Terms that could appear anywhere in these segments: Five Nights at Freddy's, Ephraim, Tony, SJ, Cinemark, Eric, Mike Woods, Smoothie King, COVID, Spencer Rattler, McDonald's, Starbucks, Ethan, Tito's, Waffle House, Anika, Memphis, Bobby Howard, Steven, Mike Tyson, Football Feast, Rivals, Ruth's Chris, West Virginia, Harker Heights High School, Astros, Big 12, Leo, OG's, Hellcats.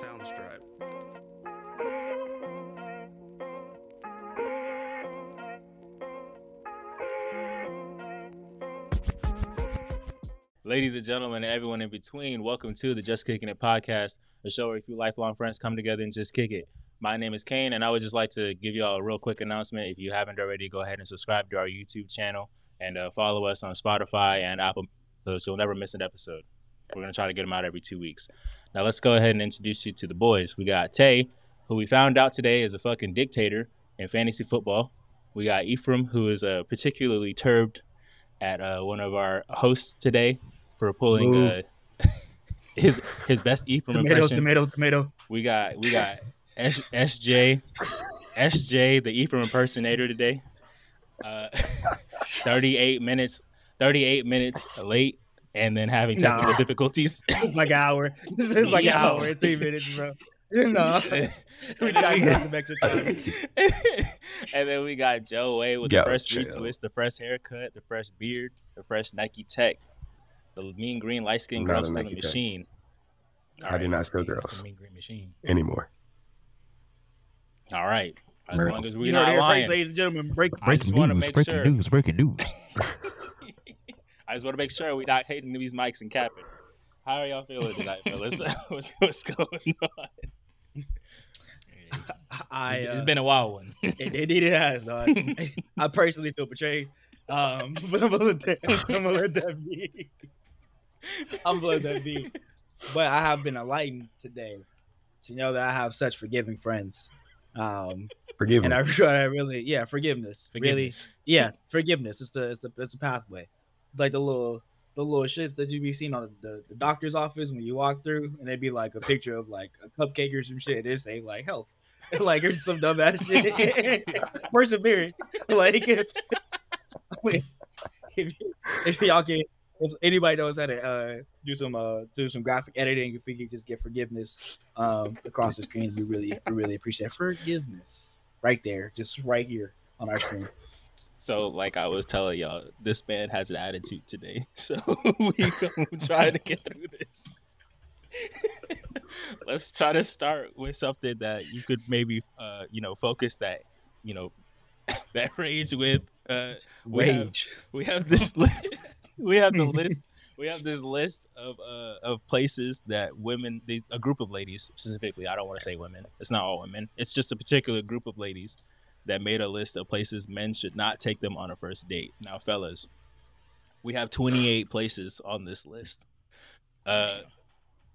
Soundstripe. Ladies and gentlemen, and everyone in between, welcome to the Just Kickin' It Podcast, a show where a few lifelong friends come together and just kick it. My name is Kane, and I would just like to give you all a real quick announcement. If you haven't already, go ahead and subscribe to our YouTube channel and follow us on Spotify and Apple, so you'll never miss an episode. We're going to try to get them out every 2 weeks. Now, let's go ahead and introduce you to the boys. We got Tay, who we found out today is a fucking dictator in fantasy football. We got Ephraim, who is particularly turbed at one of our hosts today for pulling his best Ephraim impression. Tomato. We got SJ, the Ephraim impersonator today. 38 minutes late. And then having technical difficulties. It's like an hour. It's like an hour and 3 minutes, bro. We got some extra time. And then we got Joe A with the fresh beat twist, the fresh haircut, the fresh beard, the fresh Nike tech, the mean green light skinned girl stealing machine. All right. I do not steal girls. Mean green machine anymore. All right. As long as we're not lying, ladies and gentlemen. Breaking news. I just want to make sure we're not hating these mics and capping. How are y'all feeling tonight, fellas? What's going on? It's been a wild one. It has, dog. I personally feel betrayed, but I'm going to let that be. But I have been enlightened today to know that I have such forgiving friends. Forgiveness. And I really, forgiveness. Really, forgiveness. It's a pathway. Like the little shits that you be seeing on the doctor's office when you walk through, and they'd be like a picture of like a cupcake or some shit. They say like health, like or some dumb ass shit. Perseverance, like if y'all can, if anybody knows how to do some graphic editing, if we could just get forgiveness across the screen, we really appreciate forgiveness right there, just right here on our screen. So, like I was telling y'all, this man has an attitude today. So, we're going to try to get through this. Let's try to start with something that you could maybe, focus that, that rage with. Rage. We have this list of places that women, a group of ladies specifically. I don't want to say women. It's not all women. It's just a particular group of ladies that made a list of places men should not take them on a first date. Now, fellas, we have 28 places on this list. How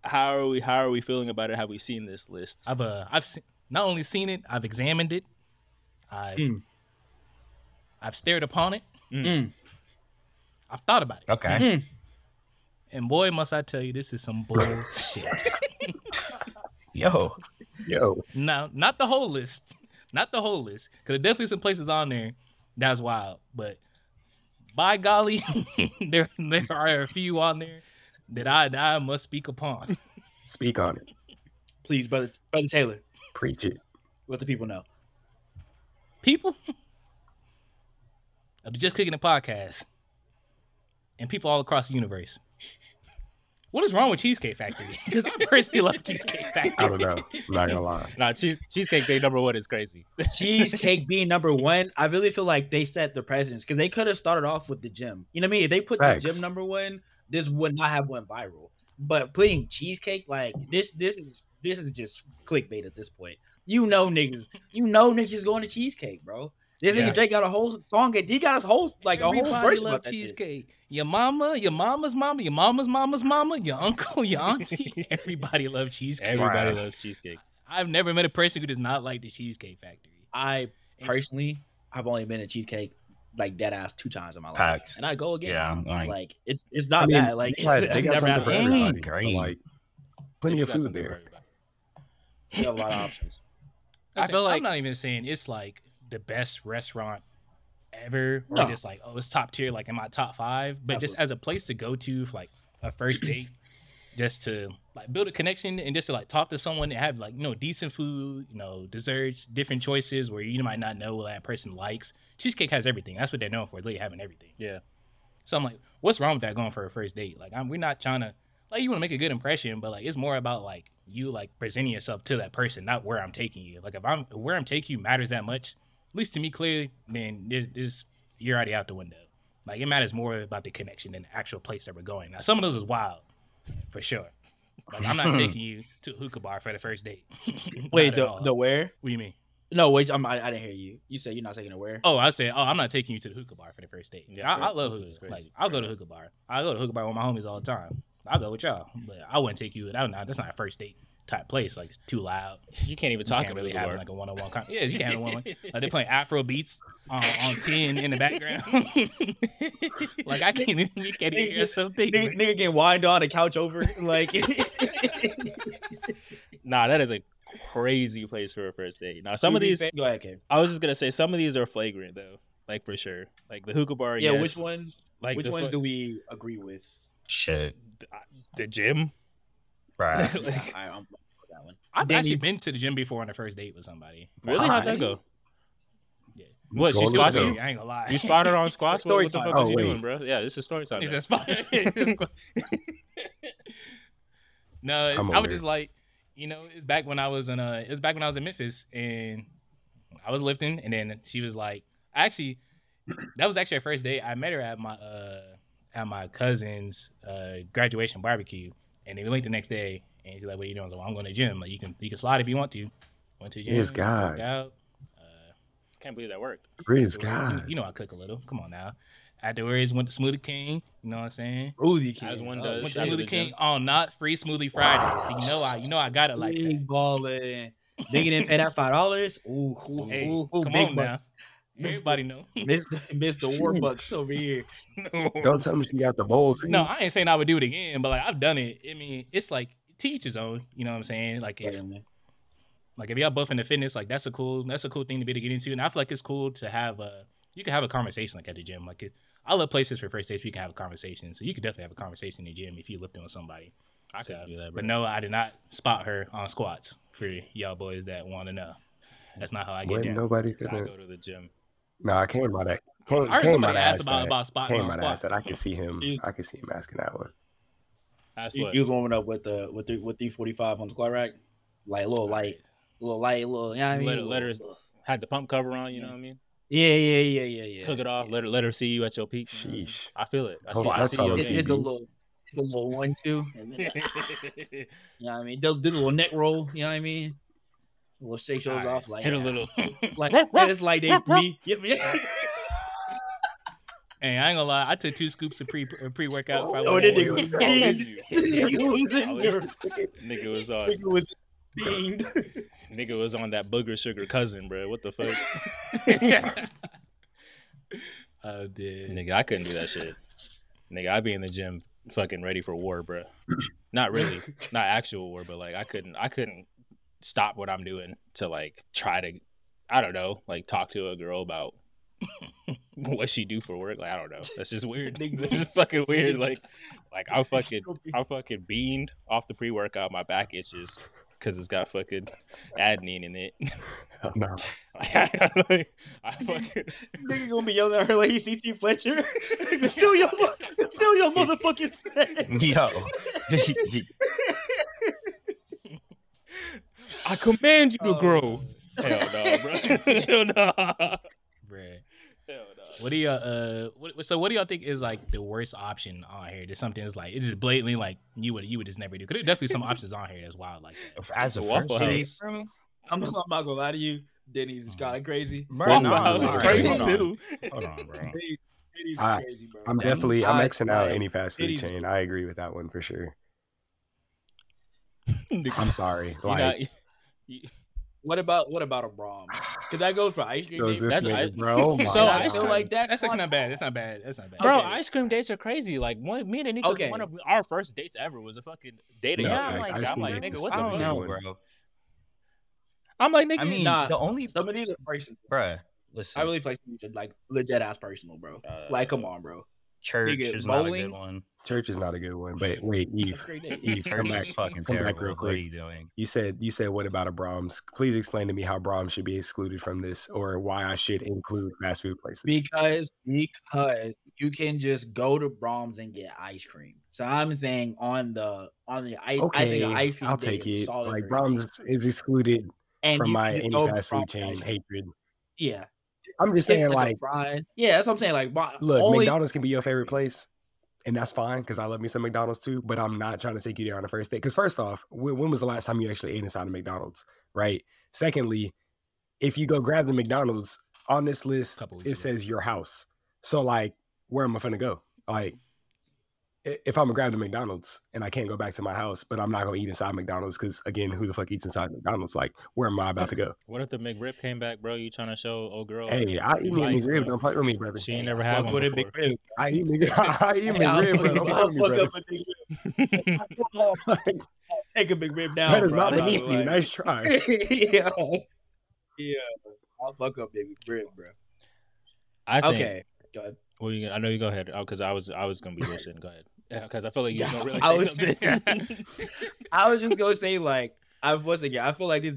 are we feeling about it? Have we seen this list? I've not only seen it, I've examined it. I've stared upon it. I've thought about it. Okay. And boy, must I tell you, this is some bullshit. Yo. No, not the whole list. Not the whole list, because there are definitely some places on there that's wild. But by golly, there are a few on there that I must speak upon. Speak on it. Please, Brother Taylor. Preach it. Let the people know. People? Of the Just Kickin' It Podcast. And people all across the universe. What is wrong with Cheesecake Factory? Because I personally love Cheesecake Factory. I don't know. I'm not going to lie. Cheesecake being number one is crazy. Cheesecake being number one, I really feel like they set the precedence because they could have started off with the gym. You know what I mean? If they put the gym number one, this would not have went viral. But putting cheesecake, like, this is just clickbait at this point. You know niggas going to cheesecake, bro. This nigga Drake got a whole song. He got his whole everybody verse about cheesecake. Your mama, your mama's mama, your mama's mama's mama, your uncle, your auntie. Everybody loves cheesecake. Everybody loves cheesecake. I've never met a person who does not like the Cheesecake Factory. I've only been to Cheesecake like dead ass 2 times in my life, and I go again. Yeah, like it's not bad. Like they got something for everybody. Green. So, like plenty of food there. You got a lot of options. I'm not even saying it's like the best restaurant ever, or just like, it's top tier, like in my top 5. But Absolutely. Just as a place to go to for like a first date, just to like build a connection and just to like talk to someone and have like decent food, desserts, different choices where you might not know what that person likes. Cheesecake has everything. That's what they're known for. They having everything. Yeah. So I'm like, what's wrong with that going for a first date? Like, we're not trying to like you want to make a good impression, but like it's more about like you like presenting yourself to that person, not where I'm taking you. Like if I'm where I'm taking you matters that much, at least to me clearly, then you're already out the window. Like it matters more about the connection than the actual place that we're going. Now some of those is wild, for sure. Like I'm not taking you to a hookah bar for the first date. Wait, the where? What do you mean? No, wait, I didn't hear you. You said you're not taking it where? Oh, I said, I'm not taking you to the hookah bar for the first date. Yeah, I love hookahs. Like, I'll go to hookah bar. I go to hookah bar with my homies all the time. I'll go with y'all, but I wouldn't take you. That's not a first date type place. Like, it's too loud. You can't even talk about it. Like a one-on-one. Yeah, you can't have a one-on-one. Like, they're playing Afro beats on 10 in the background. Like, I can't even make it hear something. Nigga getting wind on the couch over. Like, nah, that is a crazy place for a first date. Now some of these, go ahead, Kane. I was just gonna say some of these are flagrant though, like for sure, like the hookah bar. Yeah, yes. Which ones do we agree with? Shit, the gym, right? Like, yeah, I'm for that one. I've actually been to the gym before on a first date with somebody. Really? How'd that go? Yeah. What? She squats you? I ain't gonna lie. You spotted on squats. What the fuck are you doing, bro? Yeah, this is story time. It's a spot. No, I was just like. You know, it's back when I was in in Memphis and I was lifting, and then she was like, that was actually her first date. I met her at my cousin's graduation barbecue, and then we linked the next day, and she's like, "What are you doing?" I was like, "Well, I'm going to the gym. Like, you can slide if you want to." Went to the gym. Praise God. Can't believe that worked. Praise God. You know I cook a little. Come on now. Afterwards, went to Smoothie King. You know what I'm saying? Smoothie King. As one does. Went to Smoothie King on not free Smoothie Friday. Wow. So you know I got it like that. Balling. Nigga didn't pay that $5. Ooh, hey, ooh, come on now. Everybody know. Mr. Warbucks over here. No. Don't tell me she got the bowl. No, I ain't saying I would do it again, but like I've done it. I mean, it's like teach his own. You know what I'm saying? Like, if y'all buffing the fitness, like that's a cool thing to be to get into, and I feel like it's cool to have you can have a conversation like at the gym, like it. I love places for first dates where you can have a conversation. So you could definitely have a conversation in the gym if you lifting with somebody. I could do that, bro. But no, I did not spot her on squats for y'all boys that want to know. That's not how I get down. Nobody could go to the gym. No, I came by that. I heard somebody asked about spotting on squats. I can see him. I can see him asking that one. He was warming up with 345 on the squat rack, like a little light. You know what I mean? Letters had the pump cover on. You know what I mean? Yeah. Took it off. Let her see you at your peak. Sheesh. I feel it. I see you. It's a little 1-2. And then, you know what I mean? They'll do a little neck roll. You know what I mean? A little shake shows off like hit a little like it's like they me. Hey, I ain't gonna lie. I took 2 scoops of pre workout. Oh, that nigga was Nigga was beamed. Nigga was on that booger sugar cousin, bro. What the fuck? Oh, dude. Nigga, I couldn't do that shit. Nigga, I'd be in the gym fucking ready for war, bro. Not really. Not actual war, but like I couldn't stop what I'm doing to like try to, I don't know, like talk to a girl about what she do for work. Like, I don't know. That's just weird. This is fucking weird. Like I'm fucking beaned off the pre-workout. My back itches. Cause it's got fucking adenine in it. Oh, no. I fucking nigga gonna be yelling at her like you CT Fletcher. Still your motherfucking set. Yo. I command you to grow. Hell no, bro. Hell no. Bruh. Hell no. What do y'all what do y'all think is like the worst option on here? There's something that's like it's just blatantly like you would just never do. Cause there's definitely some options on here that's wild like that. As a Waffle House. I'm not gonna lie to you. Denny's is kind of crazy. Waffle House is crazy too. Hold on, bro. Denny's is crazy, bro. I'm Xing out any fast food chain. I agree with that one for sure. I'm sorry. Like, What about a Brahms? Because that goes for ice cream dates. That's bro. Oh so ice cream like that. That's actually not bad. That's not bad. Bro, okay. Ice cream dates are crazy. Like me and Anika, one of our first dates ever was a fucking date. No, yeah, I'm like, nigga, what the fuck, bro? I'm like, nigga, I mean, the only some of these are personal, bro. Listen, I really feel like some of these are like legit ass personal, bro. Like, come on, bro. Church is bowling. Not a good one. Church is not a good one, but wait, Eve, come back, fucking come terrible. Back real quick. What are you doing? You said, what about a Brahms? Please explain to me how Brahms should be excluded from this, or why I should include fast food places. Because you can just go to Brahms and get ice cream. So I'm saying on the ice, okay, I think ice cream. I'll take it. Like Brahms is excluded and from my any fast food chain hatred. Yeah, I'm just saying like yeah, that's what I'm saying. Like look, McDonald's can be your favorite place, and that's fine because I love me some McDonald's too. But I'm not trying to take you there on the first date because first off, when was the last time you actually ate inside of McDonald's, right? Secondly, if you go grab the McDonald's on this list, it says your house. So like, where am I finna go? Like, if I'm gonna grab the McDonald's and I can't go back to my house, but I'm not gonna eat inside McDonald's because again, who the fuck eats inside McDonald's? Like, where am I about to go? What if the McRib came back, bro? You trying to show old girl? Hey, I eat McRib. Don't play with me, brother. She ain't never had one before. I eat McRib. I eat McRib, bro. Don't play with me, brother. I'll take a McRib down. That is not me. Nice try. Yeah. Yeah, I'll fuck up baby Brim, bro. I think, okay, go ahead. Well, you I know you go ahead because I was gonna be bullshitting. Go ahead, because I feel like you're gonna really say something. I was just gonna say like I feel like this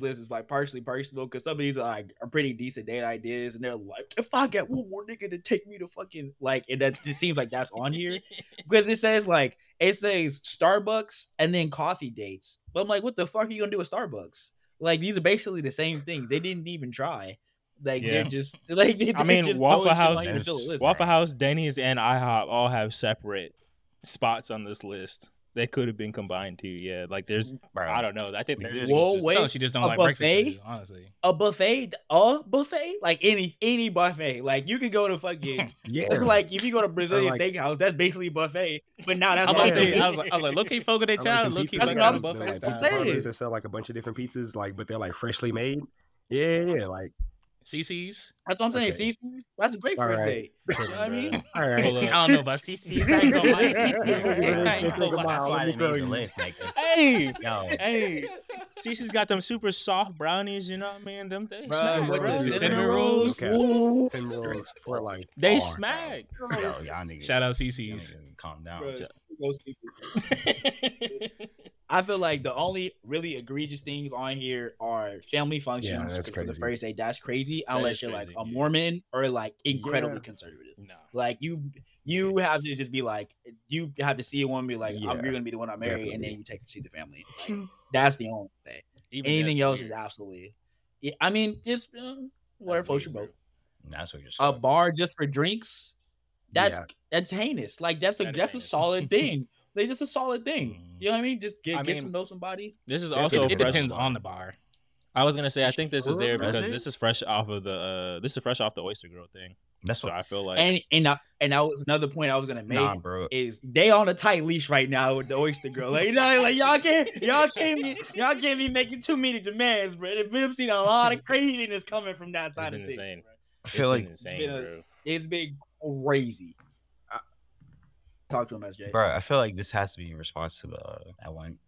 list is like partially personal because some of these are like are pretty decent date ideas and they're like if I get one more nigga to take me to fucking like and that just seems like that's on here because it says Starbucks and then coffee dates, but I'm like what the fuck are you gonna do with Starbucks? Like these are basically the same things. They didn't even try. Like yeah. They're just like I mean, Waffle House, Denny's, and IHOP all have separate spots on this list. They could have been combined too. Yeah, like there's I don't know. I think there's she just don't like buffet? Breakfast. Honestly, a buffet, like any buffet. Like you could go to fucking yeah. It's like if you go to Brazilian steakhouse, that's basically a buffet. But now that's I was like, look at folk of their child. Look, that's what I'm buffet. I'm saying they sell like a bunch of different pizzas, like but they're like freshly made. Yeah, like. CC's. That's what I'm saying. Okay. CC's. That's a great first date. You know what I mean? All right. I don't know about CC's. I ain't gonna lie. Hey. CC's got them super soft brownies. You know what I mean? Them things. Cinnamon rolls. Cinnamon rolls for life. They smack. Shout out CC's. Calm down. I feel like the only really egregious things on here are family functions for the first date. That's crazy. Unless you're like a Mormon or like incredibly conservative. No. Like you have to just be like, you have to see a woman be like, you're going to be the one I marry. Definitely. And then you take her to see the family. Like, that's the only thing. Anything else is absolutely. Yeah, I mean, it's whatever floats your boat. That's what you're saying. A bar just for drinks. That's heinous. Like that's a solid thing. Like that's a solid thing. You know what I mean? Just get to know somebody. This is also it depends on the bar. I was gonna say I think this is there because this is fresh off of the oyster girl thing. That's so what I feel like. And that was another point I was gonna make is they on a tight leash right now with the oyster girl. Like, you know, like y'all can't be making too many demands, bro. I've seen a lot of craziness coming from that side of things. Bro. I feel like insane, bro. It's been crazy. Talk to him, SJ. Bro, I feel like this has to be in response to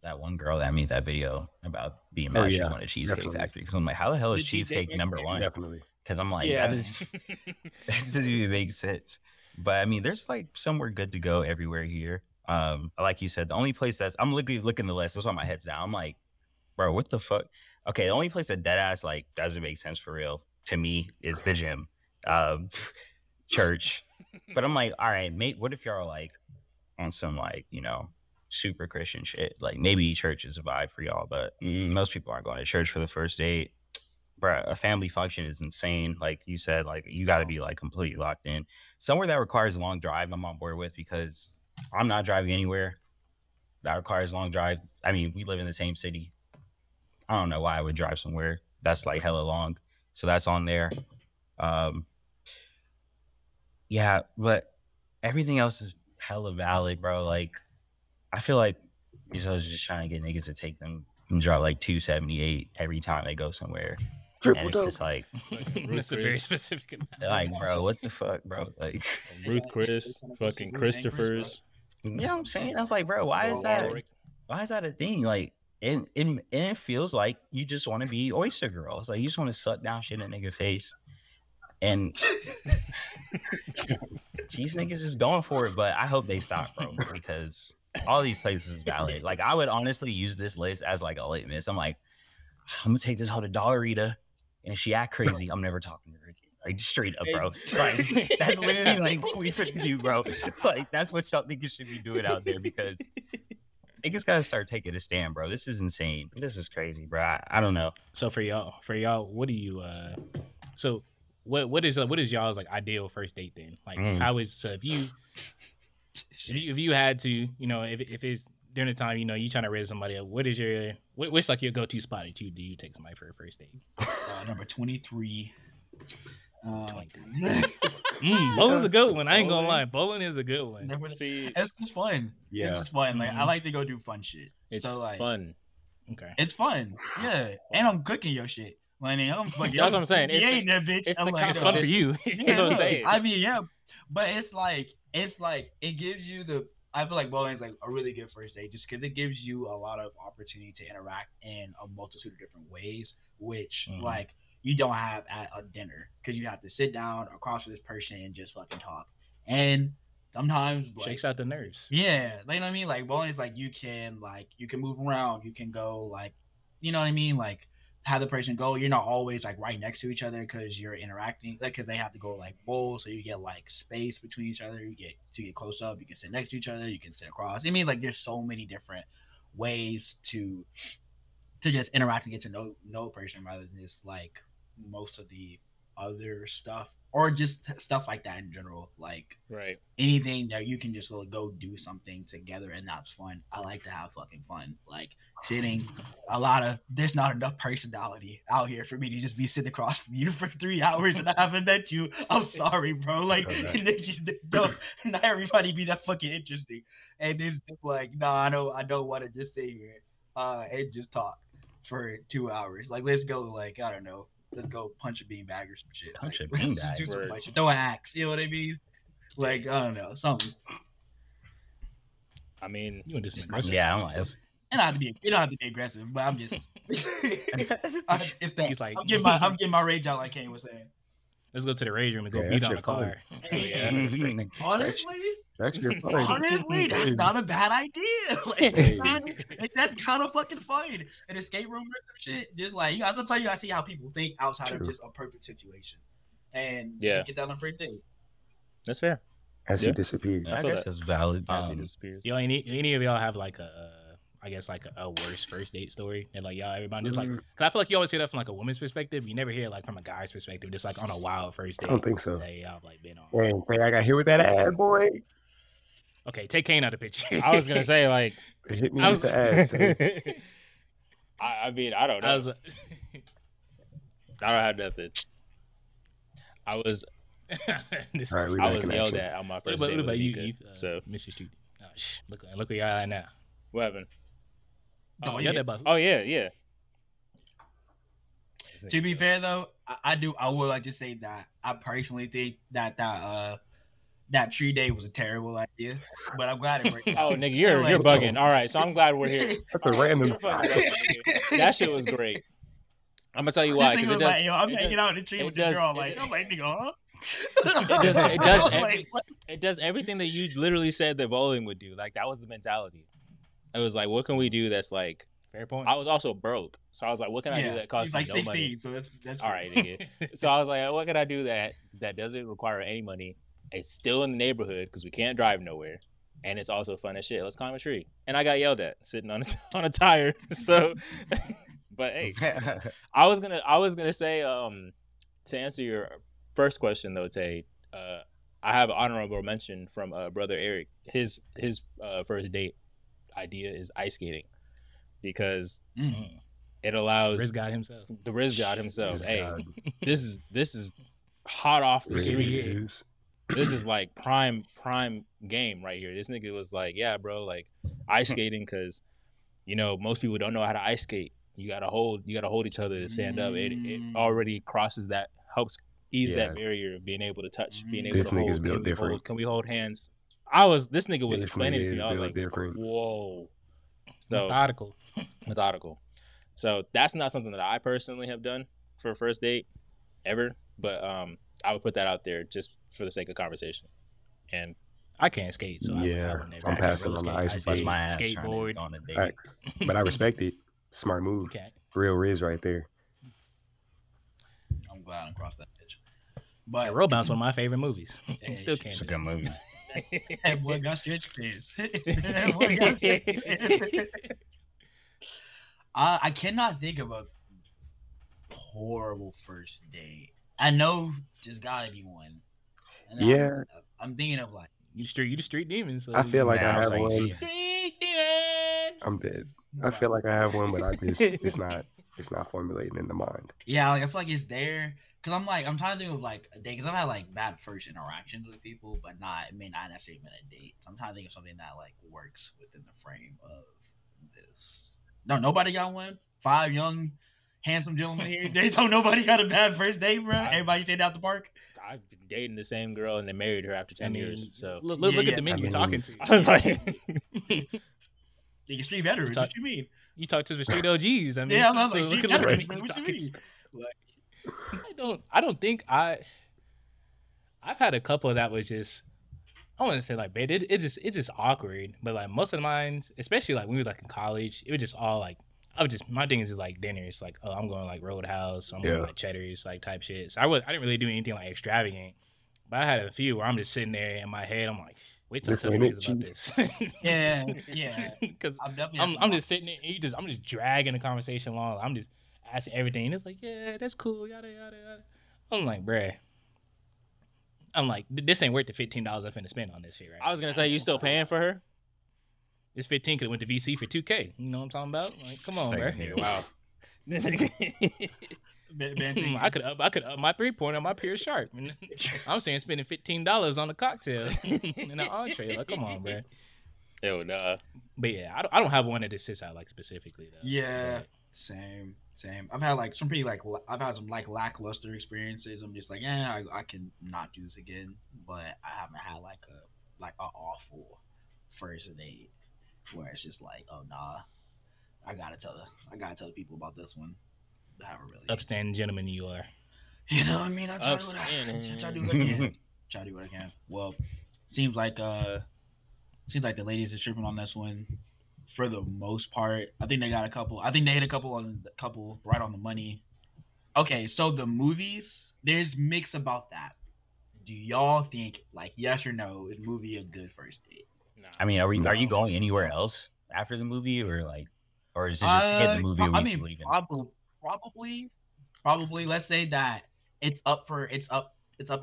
that one girl that made that video about being mad she's going to Cheesecake Factory. Because I'm like, how the hell is Cheesecake number one? Definitely. Because I'm like, that doesn't even make sense. But I mean, there's like somewhere good to go everywhere here. Like you said, the only place I'm literally looking at the list. That's why my head's down. I'm like, bro, what the fuck? Okay, the only place that deadass like doesn't make sense for real to me is the gym, church. But I'm like, all right, mate, what if y'all like on some like, you know, super Christian shit? Like maybe church is a vibe for y'all, but most people aren't going to church for the first date. Bruh, a family function is insane. Like you said, like you got to be like completely locked in. Somewhere that requires a long drive I'm on board with because I'm not driving anywhere. That requires a long drive. I mean, we live in the same city. I don't know why I would drive somewhere that's like hella long. So that's on there. Yeah, but everything else is hella valid, bro. Like, I feel like these hoes just trying to get niggas to take them and drop like 278 every time they go somewhere. Triple and it's dope. Just like that's a very specific amount. Like, bro, what the fuck, bro? Like Ruth Chris, fucking Christophers. You know what I'm saying? I was like, bro, why is that a thing? Like, and it feels like you just want to be oyster girls. Like you just want to suck down shit in a nigga face. And these niggas is going for it, but I hope they stop, bro, because all these places is valid. Like, I would honestly use this list as like a litmus. I'm like, I'm gonna take this hoe to Dollarita, and if she act crazy, I'm never talking to her again. Like, straight up, bro. Like, that's literally like what we finna do, bro. Like, that's what y'all niggas should be doing out there, because niggas gotta start taking a stand, bro. This is insane. This is crazy, bro. I don't know. So for y'all, what do you what is y'all's like ideal first date then? Like, how is, so if you had to, you know, if it's during the time, you know, you trying to raise somebody up, what's like your go-to spot that you do you take somebody for a first date? Number 23. Bowling's a good one. I ain't gonna lie. Bowling is a good one. See, it's just fun. Yeah. It's just fun. Like, I like to go do fun shit. It's so, like, fun. Okay. It's fun. Yeah. Fun. And I'm cooking your shit. Like, I'm fucking. That's what I'm saying. You ain't that bitch. I'm like, it's fun for you. That's what I'm saying. I mean, yeah. But it's like it gives you the. I feel like bowling is like a really good first date just because it gives you a lot of opportunity to interact in a multitude of different ways, which like. You don't have at a dinner because you have to sit down across from this person and just fucking talk. And sometimes like, shakes out the nerves. Yeah. Like, you know what I mean? Like, bowling is like you can move around. You can go like, you know what I mean? Like, have the person go. You're not always like right next to each other because you're interacting. Like, because they have to go like bowl. So you get like space between each other. You get to get close up. You can sit next to each other. You can sit across. I mean, like, there's so many different ways to just interact and get to know a person rather than just like most of the other stuff or just stuff like that in general. Like, right, anything that you can just go do something together, and that's fun. I like to have fucking fun. Like, there's not enough personality out here for me to just be sitting across from you for 3 hours and I haven't met you. I'm sorry, bro. Like, not everybody be that fucking interesting. And it's like, no, I don't want to just sit here and just talk for 2 hours. Like, let's go, like, I don't know, let's go punch a beanbag or some shit. Punch a beanbag. Just do some shit. Throw an axe. You know what I mean? Like, I don't know, something. I mean, you just aggressive. Yeah, I'm like, you don't have to be aggressive, but I'm just. It's that. He's like, I'm getting my rage out, like Kane was saying. Let's go to the rage room and go beat on the car. Yeah. Honestly. That's your fun. Honestly, that's not a bad idea. Like, that's kind of fucking fun. An escape room or some shit. Just like, sometimes you gotta see how people think outside of just a perfect situation. And get that on a free date. That's fair. As he disappears. Yeah, I guess that's valid. As he disappears. Y'all, any of y'all have like a worst first date story? And like, y'all, everybody just like, cause I feel like you always hear that from like a woman's perspective. You never hear like from a guy's perspective, just like on a wild first date. I don't think so. That y'all have like been on. Dang, I got here with that ad, boy. Okay, take Kane out of the picture. I was gonna say, like, hit me with the ass. I mean, I don't know. I don't have nothing. I was, I was yelled at on my first date. What about you, so Mr. Street? Oh, look where y'all at now. What happened? Oh yeah. To be fair though, I would like to say that I personally think that tree day was a terrible idea, but I'm glad it worked out. Oh, nigga, you're bugging. All right, so I'm glad we're here. That's a random. That shit was great. I'm gonna tell you why. Because I'm hanging out in the tree with this girl. Like, I'm like, nigga, huh? It does everything that you literally said that bowling would do. Like, that was the mentality. It was like, what can we do that's like? Fair point. I was also broke, so I was like, what can I do that costs me no money? He's like 16, so that's all right, nigga. So I was like, what can I do that doesn't require any money? It's still in the neighborhood because we can't drive nowhere, and it's also fun as shit. Let's climb a tree, and I got yelled at sitting on a tire. So, but hey, I was gonna say to answer your first question though, Tay, I have an honorable mention from brother Eric. His first date idea is ice skating because it allows the Riz God himself. Hey, this is hot off the streets. This is like prime game right here. This nigga was like, yeah, bro, like ice skating, because you know most people don't know how to ice skate. You gotta hold each other to stand up. It already crosses that, helps ease that barrier of being able to touch, being able to hold. Can we hold hands? This nigga was explaining to me. I was like, whoa, so methodical. So that's not something that I personally have done for a first date ever, but I would put that out there just for the sake of conversation. And I can't skate, so I would never. I'm passing on the ice. Bust my ass skateboard on a date. But I respect it. Smart move. Okay. Real Riz right there. I'm glad I crossed that bitch. But yeah, Robot's one of my favorite movies. Hey, still can't. It's a good movie. That boy got stretch pants. I cannot think of a horrible first date. I know there's gotta be one. And yeah, I'm thinking of like you the street demon. So I feel like I have one. Street demon. I'm dead. I feel like I have one, but I just it's not formulating in the mind. Yeah, like, I feel like it's there. Cause I'm trying to think of like a date. Cause I've had like bad first interactions with people, but it may not necessarily been a date. So I'm trying to think of something that like works within the frame of this. No, nobody got one. 5 young, handsome gentlemen here. They told nobody got a bad first date, bro. Everybody stayed out the park. I've been dating the same girl and then married her after 10 years. So look at the men you're talking to. I was like, street veterans. What you mean? You talk to the street OGs. I mean, yeah, I was like, so street veterans. What you mean? Like, I've had a couple that was just, I wouldn't say like bad. It's just awkward. But like most of mine, especially like when we were like in college, it was just all like my thing is just like dinner. It's like, oh, I'm going like Roadhouse, I'm going like Cheddar's, like type shit. So I didn't really do anything like extravagant. But I had a few where I'm just sitting there in my head, I'm like, wait till I tell you about this. yeah. Because I'm just sitting there and I'm just dragging the conversation along. I'm just asking everything. And it's like, yeah, that's cool, yada yada yada. I'm like, bruh. I'm like, this ain't worth the $15 I'm finna spend on this shit, right? I was gonna say, you still paying for her? This 15 could have went to VC for $2,000. You know what I'm talking about? Like, come on, bruh. Wow. I could up my 3-point on my Pure Sharp. I'm saying spending $15 on a cocktail and an entree. Like, come on, bruh. Ew, nah. But yeah, I don't have one that sits out like specifically though. Yeah. But, Same. I've had like some pretty like lackluster experiences. I'm just like, I can not do this again. But I haven't had like a awful first date where it's just like, oh nah, I gotta tell the people about this one. I haven't really. Upstanding gentleman you are. You know what I mean? I try to do what I can. Well, seems like the ladies are tripping on this one. For the most part, I think they got a couple. I think they hit a couple right on the money. Okay, so the movies, there's mix about that. Do y'all think, like, yes or no, is movie a good first date? No. I mean, are you going anywhere else after the movie, or like, or is it just hit the movie? Probably. Let's say that it's up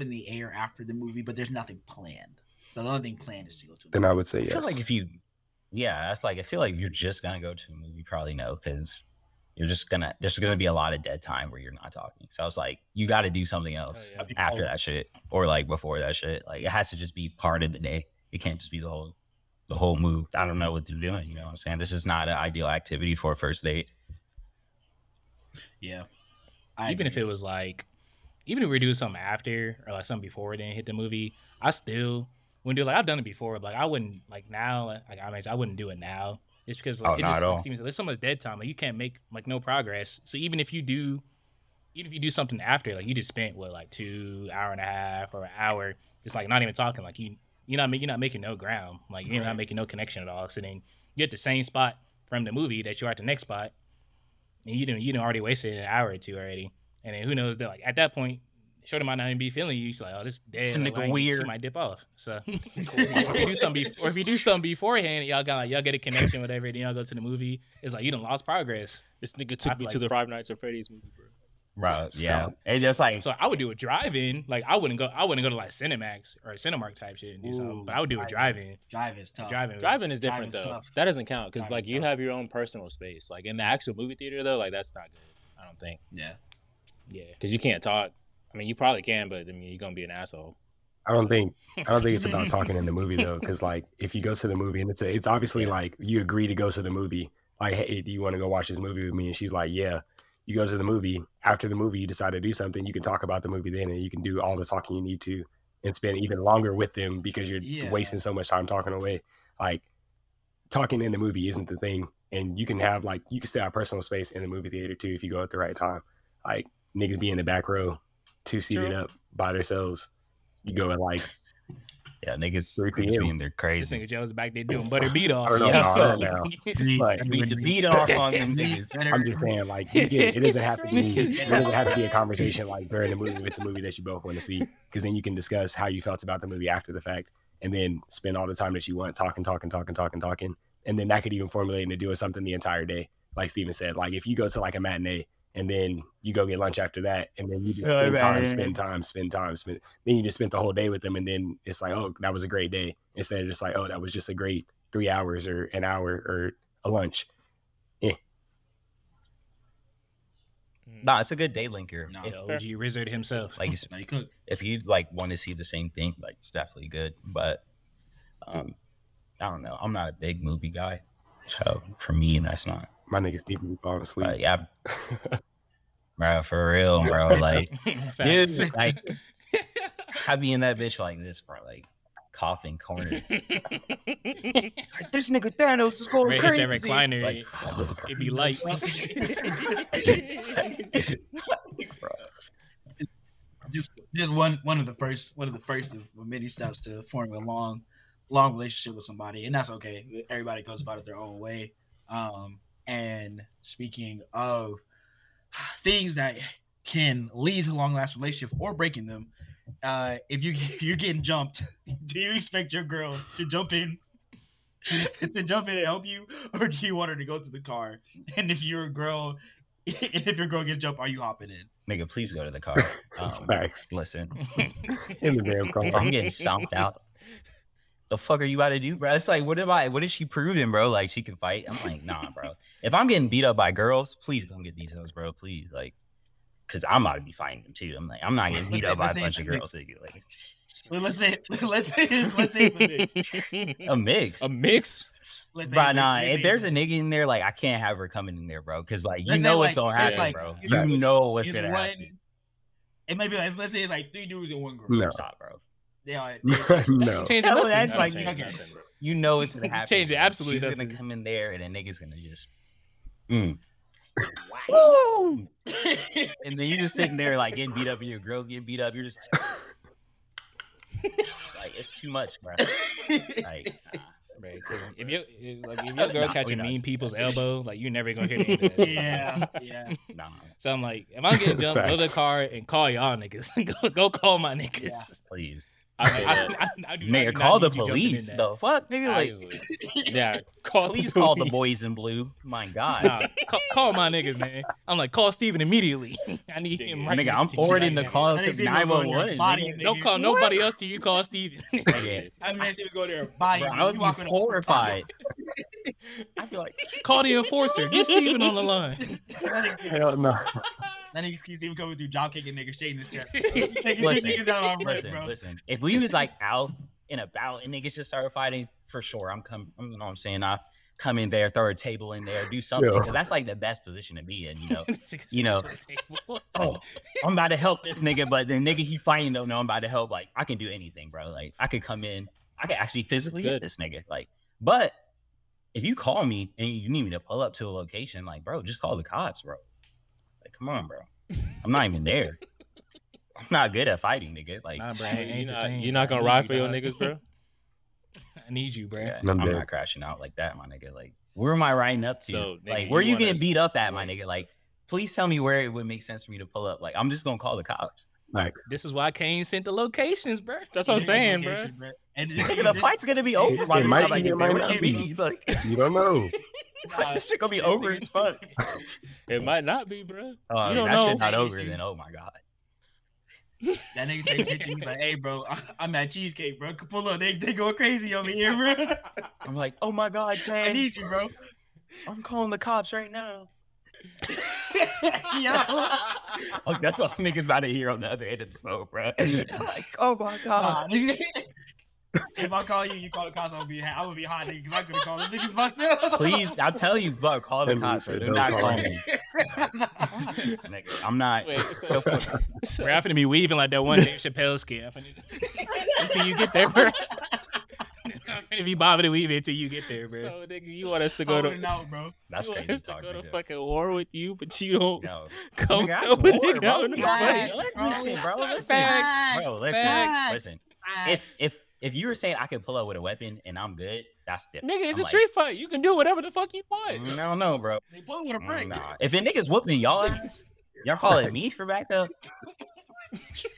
in the air after the movie, but there's nothing planned. So the only thing planned is to go to. Then movie. I would say yes. I feel like if you. Yeah, that's like, I feel like you're just gonna go to a movie, probably no, because you're just gonna, there's gonna be a lot of dead time where you're not talking. So I was like, you got to do something else after that shit, or like before that shit. Like it has to just be part of the day. It can't just be the whole move. I don't know what they're doing. You know what I'm saying? This is not an ideal activity for a first date. Yeah, if it was like, even if we do something after or like something before, then hit the movie, I still. When dude, like I've done it before, but like I wouldn't like now. Like I wouldn't do it now. It's because like there's so much dead time. Like you can't make like no progress. So even if you do something after, like you just spent what like 2 hour and a half or an hour, it's like not even talking. Like you're not making no ground. Like you're not making no connection at all. So then you're at the same spot from the movie that you are at the next spot, and you done already wasted an hour or two already. And then who knows that like at that point. Shorty might not even be feeling you. She's like, oh, this dead. Like, weird. She might dip off. So, if you do something beforehand, y'all get a connection, whatever. Then y'all go to the movie. It's like you done lost progress. This nigga took me to the Five Nights at Freddy's movie, bro. Right. Yeah. And just like, so I would do a drive-in. Like I wouldn't go to like Cinemax or Cinemark type shit and do something. But I would do a drive-in. Drive is tough. Drive-in is different though. Tough. That doesn't count because like you have your own personal space. Like in the actual movie theater though, like that's not good. I don't think. Yeah. Because you can't talk. I mean, you probably can, but I mean, you're gonna be an asshole. I don't think it's about talking in the movie though, because like if you go to the movie and it's obviously like you agree to go to the movie, like, hey, do you want to go watch this movie with me? And she's like, yeah. You go to the movie. After the movie, you decide to do something. You can talk about the movie then, and you can do all the talking you need to, and spend even longer with them because you're wasting so much time talking away. Like talking in the movie isn't the thing, and you can have like you can still have personal space in the movie theater too if you go at the right time. Like niggas be in the back row. Two seated up by themselves, you go at like Yeah, niggas, 3 p.m. They're crazy. This nigga Joe's back there doing butter beat off. The beat off on them niggas. I'm just saying, like, you get it. It doesn't have to be a conversation like during the movie. If it's a movie that you both want to see, because then you can discuss how you felt about the movie after the fact, and then spend all the time that you want talking, and then that could even formulate into doing something the entire day. Like Steven said, like if you go to like a matinee. And then you go get lunch after that. And then you just spend time. Then you just spent the whole day with them. And then it's like, oh, that was a great day. Instead of just like, oh, that was just a great 3 hours or an hour or a lunch. Yeah. Nah, it's a good day linker. No, OG Rizzard himself. Like, if you like want to see the same thing, like it's definitely good. But I don't know. I'm not a big movie guy. So for me, that's not. My nigga Steven falling asleep. Yeah, bro, for real, bro. Like, dude, like, I be in that bitch like this, bro. Like, coughing corner. Like, this nigga Thanos is going crazy. That recliner, like, it be light. Like, bro. Just one of the first of many steps to forming a long relationship with somebody, and that's okay. Everybody goes about it their own way. And speaking of things that can lead to long-lasting relationship or breaking them, if you're getting jumped, do you expect your girl to jump in and help you, or do you want her to go to the car? And if your girl gets jumped, are you hopping in? Nigga, please go to the car. Facts. Listen, in the damn car. I'm getting stomped out. The fuck are you about to do, bro? It's like, what is she proving, bro? Like, she can fight? I'm like, nah, bro. If I'm getting beat up by girls, please don't get these hoes, bro. Please, like, because I'm about to be fighting them, too. I'm like, I'm not getting beat up by a bunch of girls. Like, let's say a mix? But nah, if there's a nigga in there, like, I can't have her coming in there, bro, because, like, you know what's going to happen, bro. You know what's going to happen. It might be like, let's say it's like three dudes and one girl. No. Stop, bro. Yeah, no. You know it's gonna happen. Change it absolutely. She's gonna come in there, and then nigga's gonna just, wow. And then you just sitting there like getting beat up, and your girls getting beat up. You're just like it's too much, bro. Like, nah. Right. If your girl catching mean people's elbow, like you're never gonna hear the end of that. Yeah. Nah. So I'm like, if I'm getting jumped, go to the car and call y'all niggas. go call my niggas, please. I do nigga, call the police though. Fuck, nigga, like, yeah, call the boys in blue. My God, call my niggas, man. I'm like, call Steven immediately. I need him right now. I'm forwarding the call to 911. Don't call nobody else till you call Steven. I mean, she was going there. Body, I was horrified. I feel like call the enforcer. Get Steven on the line. Hell no. That nigga keeps even coming through, job kicking niggas, shaking his chest. Niggas out on break, bro. Listen. If we was like out and about and niggas just started fighting, for sure, I'm coming. You know what I'm saying? I come in there, throw a table in there, do something. Because that's like the best position to be in, you know. Oh, I'm about to help this nigga, but the nigga he fighting don't know I'm about to help. Like I can do anything, bro. Like I could come in, I could actually physically hit this nigga. Like, but if you call me and you need me to pull up to a location, like bro, just call the cops, bro. Come on, bro. I'm not even there. I'm not good at fighting, nigga. Like, nah, bro, you're not gonna ride for your niggas, bro. I need you, bro. Yeah, I'm not crashing out like that, my nigga. Like, where am I riding up to? So, nigga, like, where are you getting beat up at, my nigga? Like, please tell me where it would make sense for me to pull up. Like, I'm just gonna call the cops. Like, this is why Kane sent the locations, bro. That's what I'm saying, bro. And the fight's gonna be over by the time I get there. Like, you don't know. This shit gonna be over as fuck. It might not be, bro. You don't know. Shit not over, then oh my God. That nigga take a picture, he's like, hey bro, I'm at Cheesecake, bro. Pull up, they going crazy over here, bro. I'm like, oh my God, Tay. I need you, bro. I'm calling the cops right now. Oh, that's what niggas about to hear on the other end of the phone, bro. Like, oh my God. If I call you, you call the cops, I would be hot, nigga, because I could call the niggas myself. Please, I'll tell you, bro, call the cops. Do not call me. Nigga, I'm not. Wait, so, we're having to be weaving like that one Dave Chappelle skit. Until you get there, bro. I'm going to be bobbing to weave until you get there, bro. So, nigga, you want us to go to... Out, bro. That's crazy. You want us to go to fucking war with you, but you don't... No. Come up with it, bro. Listen, bro. Listen. Bro, listen. Listen. If If you were saying I could pull up with a weapon and I'm good, that's different. Nigga, it's a street fight. You can do whatever the fuck you want. I don't know, bro. They pull with a brick. Nah. If a nigga's whooping y'all ass, y'all calling me for back though.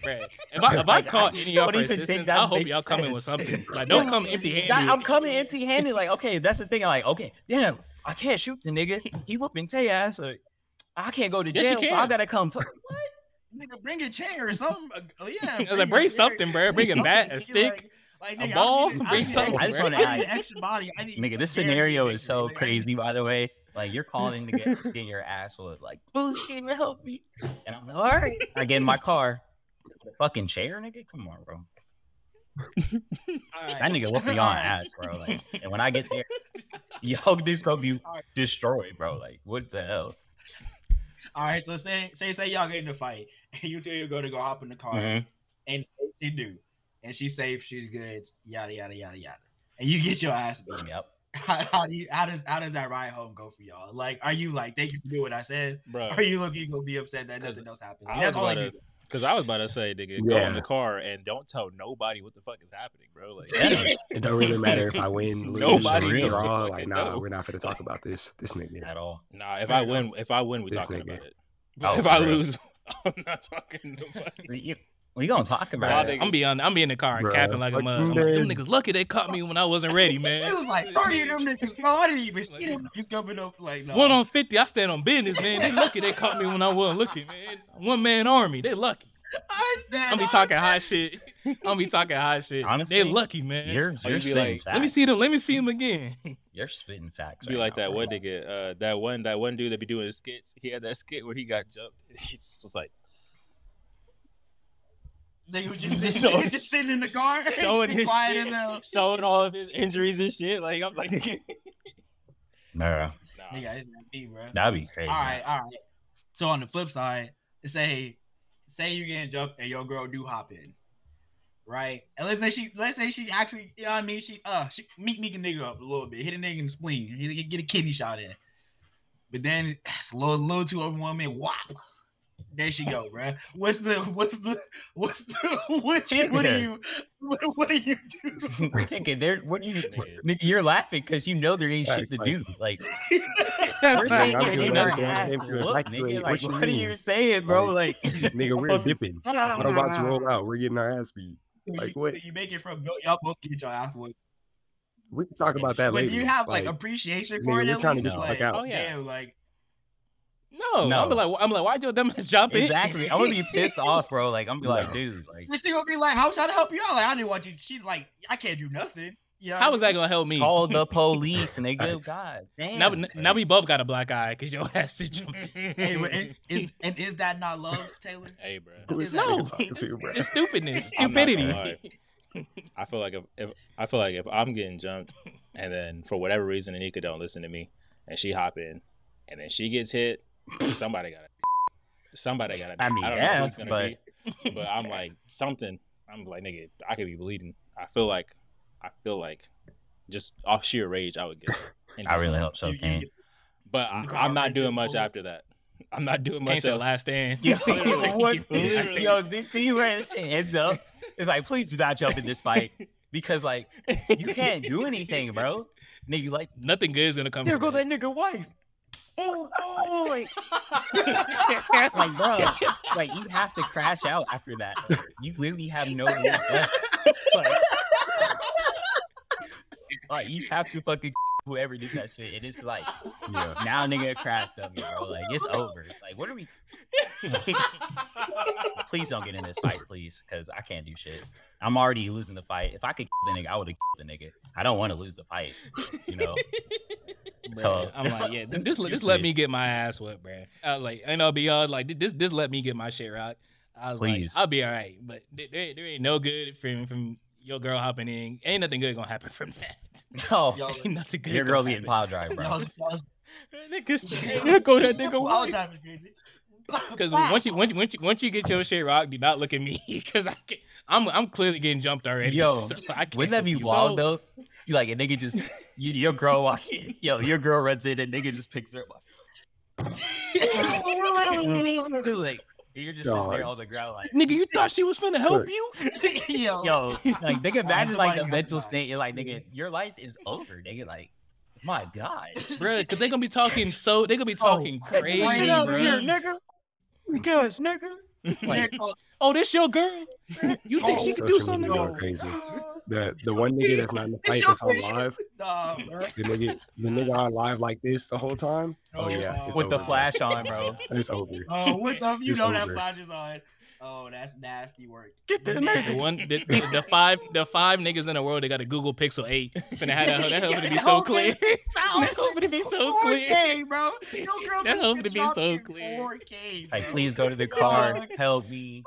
Right. If I call any of y'all for assistance, I hope y'all coming with something. Like, don't come empty-handed. I'm coming empty-handed. Like, okay, that's the thing. I'm like, okay, damn, I can't shoot the nigga. He whooping Tay ass. Like, I can't go to jail, so I gotta come. What? Nigga, bring a chair or something. Yeah, bring something, bro. Bring a bat, a stick. Like, nigga, a ball? I just want to add extra body. Nigga, this scenario is so crazy, by the way. Like, you're calling to get in your ass with, like, booze, can you help me? And I'm like, all right. I get in my car. The fucking chair, nigga? Come on, bro. All right. That nigga whooped me on ass, bro. Like, and when I get there, yo, this gonna be destroyed, bro. Like, what the hell? All right, so say y'all get in a fight. And you two you go hop in the car. Mm-hmm. And she do. And she's safe, she's good, yada yada yada yada. And you get your ass beat. Yep. How does that ride home go for y'all? Like, are you like, thank you for doing what I said? Bro. Are you looking gonna be upset that nothing else happened? Because I was about to say, nigga, go in the car and don't tell nobody what the fuck is happening, bro. Like, it don't really matter if I win, lose, nobody draw. Like, nah, we're not finna talk about this. This nigga at all. Nah, if I win, we talking about it. But if I lose, I'm not talking to nobody. We gonna talk about it. I'm be in the car and capping like a mug. I'm like, them niggas lucky they caught me when I wasn't ready, man. It was like 30 of them niggas, bro. I didn't even see them niggas coming up like no. 1 on 50, I stand on business, man. They lucky they caught me when I wasn't looking, man. 1-man army, they lucky. I'm be talking hot shit. Honestly, they lucky, man. You're spitting facts. Let me see them again. You're spitting facts. Be like that one nigga, that one dude that be doing skits. He had that skit where he got jumped. He just was like. They were just sitting in the car, showing his shit, showing all of his injuries and shit. Like, I'm like, nah. Nigga, it's not me, bro. That'd be crazy. All right. So on the flip side, say you getting jumped and your girl do hop in, right? And let's say she actually, you know what I mean? She meet a nigga up a little bit, hit a nigga in the spleen, get a kidney shot in. But then it's a little too overwhelming. Whop. There she go, bro. What do you do? Nigga, nigga, you're laughing because you know there ain't shit to do. Like, what are you saying, bro? Like, nigga, we're dipping. We're about to roll out. We're getting our ass beat. Like, what? You make it from y'all both get your ass beat. We can talk about that later. Do you have like appreciation for it? We're trying to get the fuck out. Oh yeah, like. No, I'm like, why'd your dumb ass jump in? Exactly. I would be pissed off, bro. Like, I'm like, dude, like, this thing gonna be like, how should I help you out? Like, I didn't want you. She's like, I can't do nothing. Yeah. How was that gonna help me? Call the police, nigga. God damn. Now we both got a black eye because your ass did jump in. Hey, and is that not love, Taylor? Hey, bro. No, it's stupidness, stupidity. I feel like if I'm getting jumped, and then for whatever reason, Anika don't listen to me, and she hop in, and then she gets hit. Somebody got it. I mean, I don't know who's gonna be, but I'm like something. I'm like, nigga, I could be bleeding. I feel like, just off sheer rage, I would get. I really hope so, Kane. But I'm not doing much after that. I'm not doing much. Say last stand. Yo, this see where this ends up. It's like, please do not jump in this fight because like you can't do anything, bro. Nigga, like nothing good is gonna come. There go that nigga wife. Oh, like, bro, like, you have to crash out after that. Like, you literally have no room left. Like, you have to fucking whoever did that shit. And it's like, now nigga crashed up, bro. Like, it's over. Like, what are we... Please don't get in this fight, please, because I can't do shit. I'm already losing the fight. If I could kill the nigga, I would have killed the nigga. I don't want to lose the fight, you know? So I'm like, yeah, this let me get my ass whipped, bro. I was like, and I'll be all like, this let me get my shit rocked. I was like, I'll be all right, but there ain't no good from your girl hopping in. Ain't nothing good gonna happen from that. No, ain't nothing good. Your girl getting pile drive, bro. Niggas, go that nigga. All time is crazy. Because once you get your shit rocked, do not look at me because I'm clearly getting jumped already. Yo, so wouldn't that be wild though? You like a nigga just your girl walk in, your girl runs in and nigga just picks her up. Like, You're just sitting there on the ground like, nigga, you thought she was finna help you? Yo, like, nigga, imagine like a mental state. You're like, nigga, your life is over, nigga. Like, my God, bro, because they gonna be talking so they gonna be talking crazy, here, nigga. Because, nigga. Like, oh, this your girl? You think she could do something? Crazy. The one nigga that's not in the fight that's alive. The nigga on live like this the whole time. Oh yeah, with the flash on, bro. It's over. Oh, with the you know that flash is on. Oh, that's nasty work. Get the nigga. The five niggas in the world, they got a Google Pixel 8. Finna have that hoping to be so clear. That hoping to be so clear. 4K, bro. That hoping to be so clear. 4K. Like, please go to the car. Help me.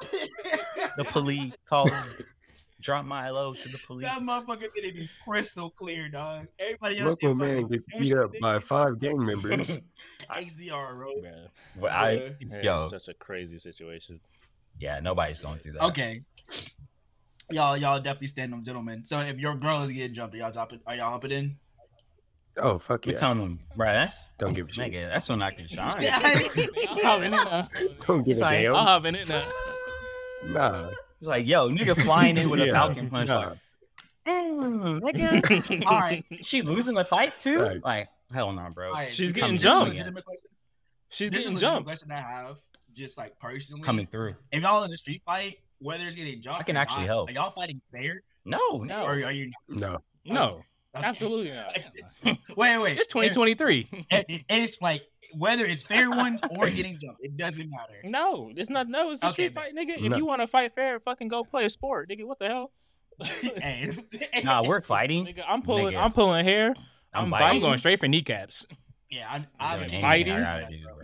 The police call me. Drop my LO to the police. That motherfucker gonna be crystal clear, dog. Everybody else local man gets beat up by 5 gang members. XDR, bro. Man. But it's such a crazy situation. Yeah, nobody's going through that. Okay, y'all definitely stand them gentlemen. So if your girl is getting jumped, y'all drop it. Are y'all humping in? Oh fuck yeah! Become them, bro. That's don't give a shit. Nigga, that's when I can shine. Don't give a damn. I'm hopping in now. Nah, it's like yo, nigga, flying in with a falcon punch. Nah. Nigga, all right. She losing the fight too? Right. Like hell no, bro. Right, she's getting jumped. She's getting jumped. Question I have. Just like personally coming through. If y'all in the street fight, whether it's getting jumped, I can actually help. Are y'all fighting fair? No. Or are you? No. Okay. Absolutely not. Wait. It's 2023. And it's like whether it's fair ones or getting jumped, it doesn't matter. No, it's not. No, it's a street fight, nigga. No. If you want to fight fair, fucking go play a sport, nigga. What the hell? Nah, we're fighting. Nigga, I'm pulling hair. I'm going straight for kneecaps. Yeah, I'm fighting.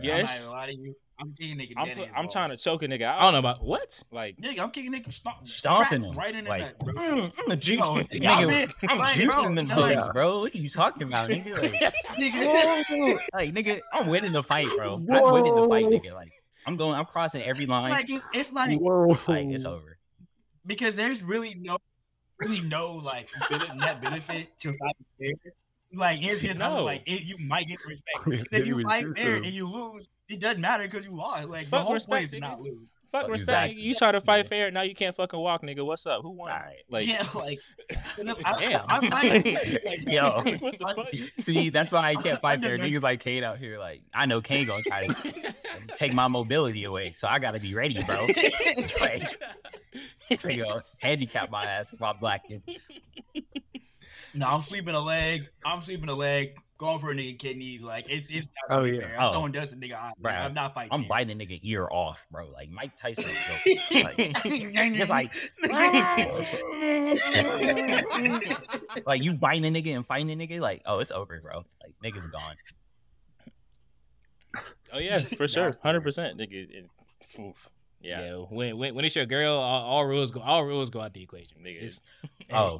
Yes. I'm not lying to you. I'm kicking nigga. I'm trying to choke a nigga. I don't know about what. Like, nigga, I'm kicking nigga, stomping him right in the neck. Like, I'm the juice. Nigga, I'm juicing them legs, bro. What are you talking about, nigga? Like, nigga, like, nigga, I'm winning the fight, bro. I'm winning the fight, nigga. Like, I'm crossing every line. Like, it's like, it's over. Because there's really no like net benefit to fighting fair. Like, it's just like you might get respect. If you fight fair and you lose. It doesn't matter because you lost. Like, fuck the whole respect, is not lose. Fuck respect. Exactly. You try to fight fair, now you can't fucking walk, nigga. What's up? Who won? All right. Like, yeah, like, damn. I'm fighting. Like, yo, what the fuck? See, that's why I can't fight fair. Niggas like Kane out here, like, I know Kane gonna try to take my mobility away, so I gotta be ready, bro. It's like, you know, handicap my ass if I'm black. No, I'm sleeping a leg. Going for a nigga kidney, like it's not fair. I'm throwing dust in nigga eye. Bro, I'm not fighting. I'm biting a nigga ear off, bro. Like Mike Tyson. Bro. Like you biting a nigga and fighting a nigga. Like it's over, bro. Like nigga's gone. Oh yeah, for sure, 100%, nigga. Oof. Yeah. When it's your girl, all rules go out the equation, niggas. Oh.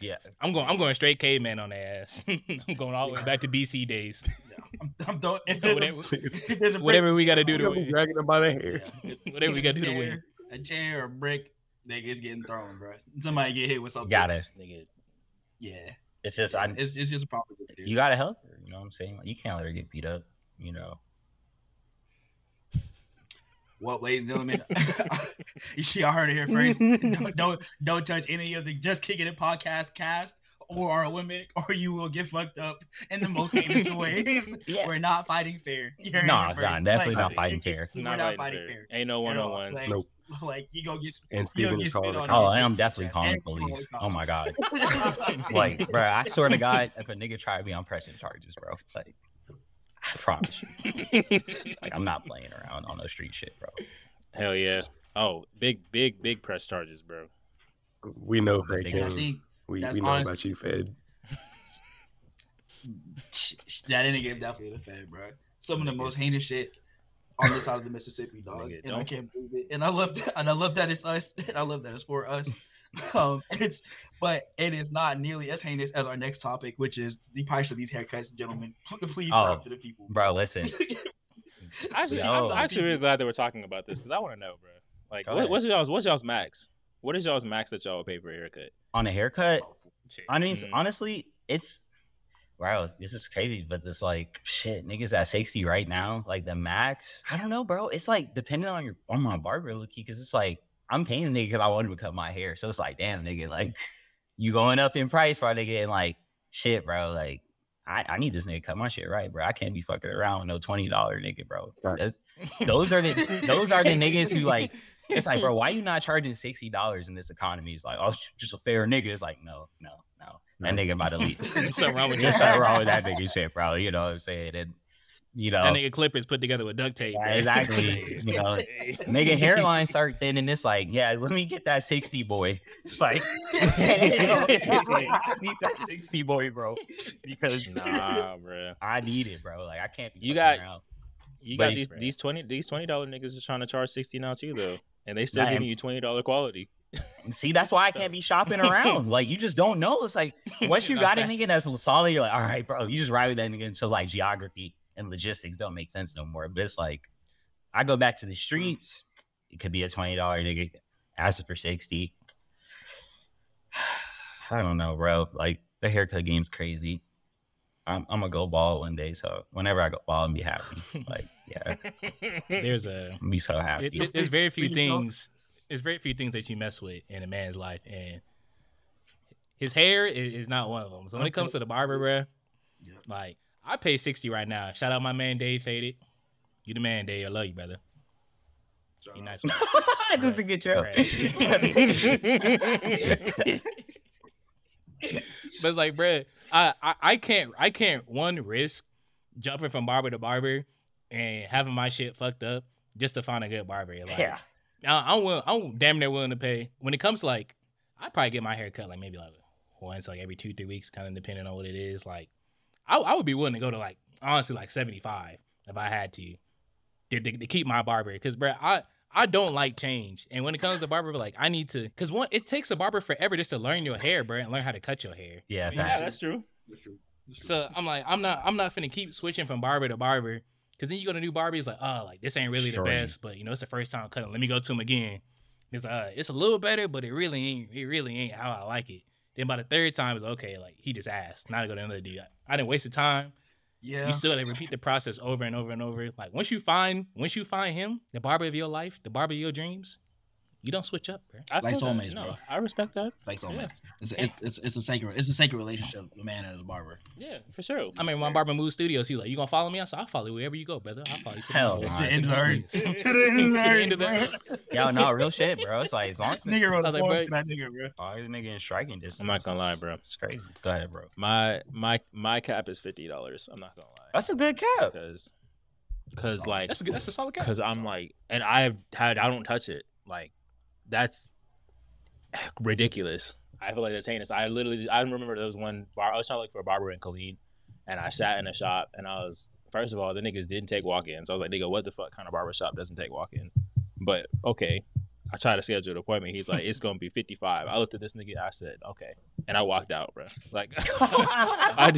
Yeah, I'm going straight caveman on their ass. I'm going all the way back to BC days. Whatever we got to do to win. Dragging them by the hair. Yeah. Whatever we got to do to win. A chair or a brick, nigga, it's getting thrown, bro. Somebody get hit with something. Got it, nigga. Yeah. It's just it's just a problem. You gotta help her. You know what I'm saying? Like, you can't let her get beat up. You know. Well, ladies and gentlemen, y'all heard it here first. Don't touch any of the Just Kickin' It podcast cast or our women, or you will get fucked up in the most famous ways. Yeah. We're not fighting fair. Definitely not fighting fair. We're not fighting fair. Ain't no one-on-ones. Like, nope. Like you go get. And Steven is calling. Oh, I am definitely calling police. Oh my God. Like, bro, I swear to God, if a nigga try me, I'm pressing charges, bro. Like. I promise you. Like, I'm not playing around on no street shit, bro. Hell yeah. Oh, big press charges, bro. We know, Fed. We know about you, Fed. That didn't give definitely the Fed, bro. Some of the most heinous shit on this side of the Mississippi, dog. Nigga, and I can't believe it. And I love that it's us. And I love that it's for us. It is not nearly as heinous as our next topic, which is the price of these haircuts, gentlemen. Please talk to the people, bro. Listen, I'm actually really glad that we're talking about this because I want to know, bro. Like, what's y'all's max? What is y'all's max that y'all pay for a haircut? On a haircut, I mean, honestly, it's wow, this is crazy, but this like shit, niggas at 60 right now, like the max. I don't know, bro. It's like depending on your on my barber, Luki, because it's like I'm paying the nigga because I wanted to cut my hair. So it's like, damn, nigga, like you going up in price for a nigga, and like shit, bro. Like I need this nigga to cut my shit right, bro. I can't be fucking around with no $20 nigga, bro. Those are the niggas who like. It's like, bro, why you not charging $60 in this economy? It's like, oh, just a fair nigga. It's like, no. That nigga about to leave. Something wrong with you. Something wrong with that nigga shit, bro. You know what I'm saying? And, you know, that nigga clip is put together with duct tape. Yeah, exactly. You know, nigga hairline start thin, and it's like, yeah, let me get that 60 boy. It's like, you know, it's like I need that 60 boy, bro, because nah, bro, I need it, bro. Like I can't be. You got these $20 niggas is trying to charge 60 now too, though. And they still giving you $20 quality. See, that's why I can't be shopping around. Like, you just don't know. It's like, once you got a nigga that's solid, you're like, all right, bro, you just ride with that nigga until, like, geography and logistics don't make sense no more. But it's like, I go back to the streets. It could be a $20 nigga asking for 60. I don't know, bro. Like, the haircut game's crazy. I'm gonna go bald one day, so whenever I go bald, I'm be happy. Like, yeah, I'm be so happy. There's very few things. There's very few things that you mess with in a man's life, and his hair is not one of them. So when it comes to the barber, bro, like I pay 60 right now. Shout out my man Dave Faded. You the man, Dave. I love you, brother. You nice one. Just to get your. But it's like, bruh, I can't one risk jumping from barber to barber and having my shit fucked up just to find a good barber. Like, yeah, I'm damn near willing to pay. When it comes to, like, I probably get my hair cut like maybe like once, like every 2-3 weeks, kind of depending on what it is. Like, I would be willing to go to, like, honestly, like 75 if I had to keep my barber, because, bruh, I don't like change. And when it comes to barber, like, I need to... Because one, it takes a barber forever just to learn your hair, bro, and learn how to cut your hair. Yeah, that's true. So I'm like, I'm not finna keep switching from barber to barber, because then you go to new barber, it's like, oh, like, this ain't really the best, but, you know, it's the first time cutting. Let me go to him again. It's like, it's a little better, but it really ain't how I like it. Then by the third time, it's okay, like, he just asked. Now I go to another dude. I didn't waste the time. Yeah. You still repeat the process over and over and over. Like, once you find him, the barber of your life, the barber of your dreams, you don't switch up, bro. Like soulmates, bro. I respect that. Like soulmates. Yeah. It's a sacred relationship, a man and his barber. Yeah, for sure. I mean, my barber moved studios. He's like, you gonna follow me? I said, I'll follow you wherever you go, brother. I'll follow you to the end of the earth. Yo, no, real shit, bro. It's like, as long as nigga wrote to that nigga, bro. Oh, he's a nigga in striking distance. I'm not gonna lie, bro. It's crazy. Go ahead, bro. My cap is $50. I'm not gonna lie. That's a good cap. Because like that's a solid cap. Because I'm like, and I don't touch it, like. That's ridiculous. I feel like that's heinous. I remember there was one bar. I was trying to look for a barber in Killeen, and I sat in a shop, and I was, first of all, the niggas didn't take walk-ins. I was like, nigga, what the fuck kind of barber shop doesn't take walk-ins? But okay, I tried to schedule an appointment. He's like, it's gonna be $55. I looked at this nigga. I said, okay, and I walked out, bro. Like, I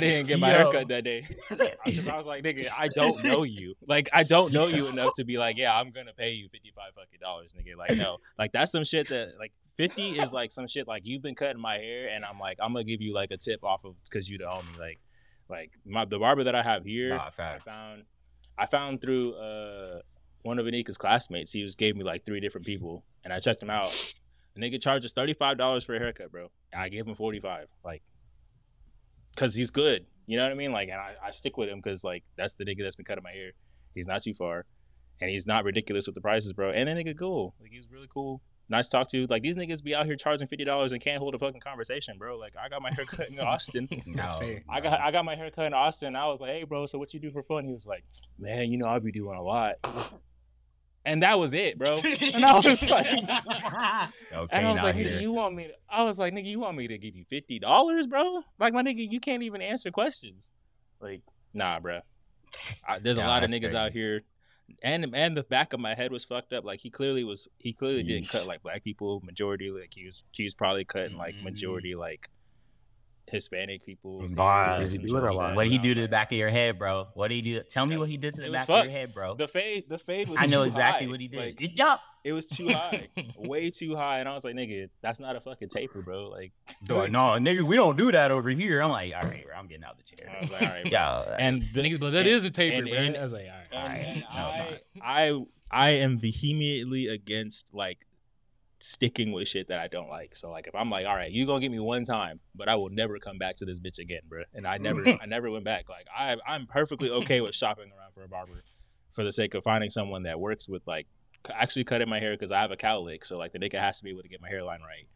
didn't get my haircut that day. I was like, nigga, I don't know you. Like, I don't know you enough to be like, yeah, I'm gonna pay you $55 fucking dollars, nigga. Like, no, like that's some shit that like 50 is like some shit like you've been cutting my hair, and I'm like, I'm gonna give you like a tip off of because you the homie. The barber that I have here, I found through one of Anika's classmates. He gave me like 3 different people, and I checked him out. The nigga charges $35 for a haircut, bro. I gave him $45, like, cause he's good. You know what I mean? Like, and I stick with him cause like that's the nigga that's been cutting my hair. He's not too far, and he's not ridiculous with the prices, bro. And that nigga cool. Like, he's really cool. Nice to talk to. Like, these niggas be out here charging $50 and can't hold a fucking conversation, bro. Like, I got my haircut in Austin. That's fair. I got my haircut in Austin. And I was like, hey, bro, so what you do for fun? He was like, man, you know, I be doing a lot. And that was it, bro. And I was like, nigga, you want me to give you $50, bro? Like, my nigga, you can't even answer questions. Like, nah, bro. There's a lot of niggas out here. And the back of my head was fucked up. Like, he clearly didn't cut like black people majority. Like, he was probably cutting like majority like Hispanic people. What he do to the back of your head, bro? What did he do? Tell me what he did to the back of your head, bro. The fade was too high. I know exactly what he did. Like, good job. It was too high, way too high, and I was like, "Nigga, that's not a fucking taper, bro." Like, no, nigga, we don't do that over here. I'm like, "All right, bro, I'm getting out of the chair." I was like, "All right, bro." Yeah, and the niggas, that is a taper, and I was like, "All right, I am vehemently against like sticking with shit that I don't like. So like, if I'm like, "All right, you gonna get me one time, but I will never come back to this bitch again, bro," and I never went back. Like, I'm perfectly okay with shopping around for a barber, for the sake of finding someone that works with like. Actually cutting my hair because I have a cowlick, so like the nigga has to be able to get my hairline right,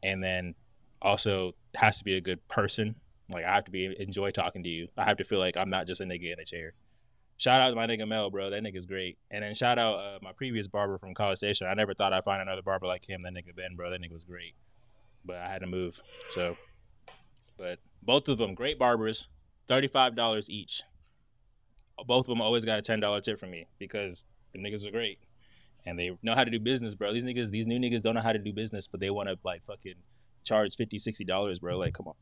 and then also has to be a good person. Like I have to enjoy talking to you. I have to feel like I'm not just a nigga in a chair. Shout out to my nigga Mel, bro. That nigga's great. And then shout out my previous barber from College Station. I never thought I'd find another barber like him. That nigga Ben, bro. That nigga was great, but I had to move. So, but both of them great barbers, $35 each. Both of them always got a $10 tip from me because the niggas were great. And they know how to do business, bro. These new niggas don't know how to do business, but they want to like fucking charge $50, $60, bro. Like, come on.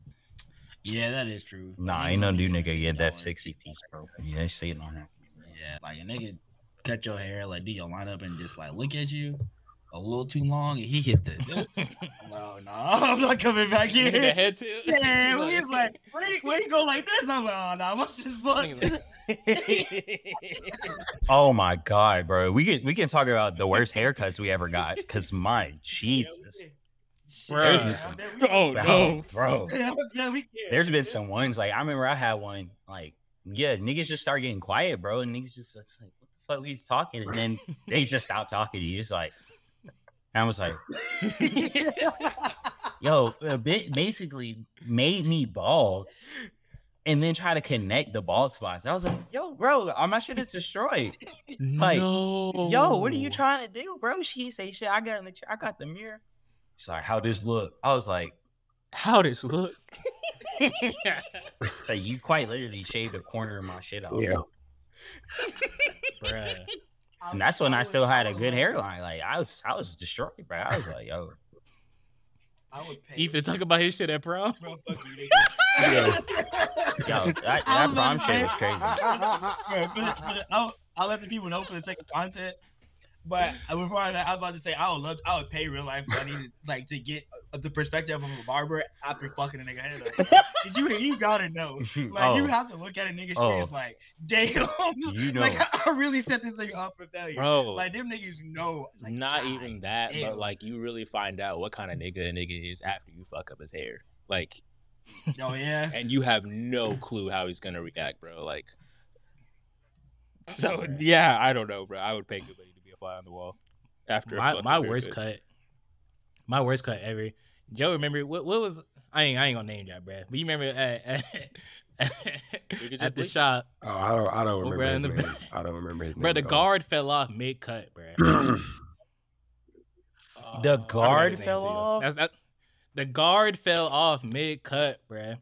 Yeah, that is true. Nah, ain't no new nigga get that 60 piece, bro. Yeah, they see it on that. Yeah, like a nigga cut your hair, like do your lineup, and just like look at you a little too long, and he hit the. No, I'm not coming back here. He hit the head too. Yeah, well, he was like, where you go like this? I'm like, oh no, what's this fuck? Oh my god, bro, we can talk about the worst haircuts we ever got, because my Jesus, bro. There's been some ones like I remember I had one like, yeah, niggas just start getting quiet, bro, and niggas just like, what the fuck, we just talking, and then they just stop talking to you. It's like, I was like, yo, a bit basically made me bald. And then try to connect the bald spots. I was like, yo, bro, my shit is destroyed. Like, yo, what are you trying to do, bro? She say, shit, I got in the chair. I got the mirror. She's like, how this look? I was like, how this look? So you quite literally shaved a corner of my shit off. Yeah. Bruh. And that's when I still had a good hairline. Like, I was destroyed, bro. I was like, yo. I would pay. Even talk about his shit at prom. Bro, fuck you, nigga. Yeah. Yo, that prom shit was crazy. I'll let the people know for the sake of content. But before I was about to say, I would pay real life money to, like, to get the perspective of a barber after fucking a nigga head. Like, you gotta know. Like, you have to look at a nigga's face like, damn. You know. Like, I really set this nigga up for failure. Bro. Like, them niggas know. Like, not even that, damn. But, like, you really find out what kind of nigga a nigga is after you fuck up his hair. Like. Oh, yeah? And you have no clue how he's gonna react, bro. Like. So, yeah, I don't know, bro. I would pay good money. Fly on the wall after my worst cut. My worst cut ever. Joe, remember what was I ain't gonna name that, bruh. But you remember at the shop. Oh, I don't remember his name. I don't remember his name. Bruh, the guard fell off mid cut, bruh. The guard fell off? The guard fell off mid cut, bruh.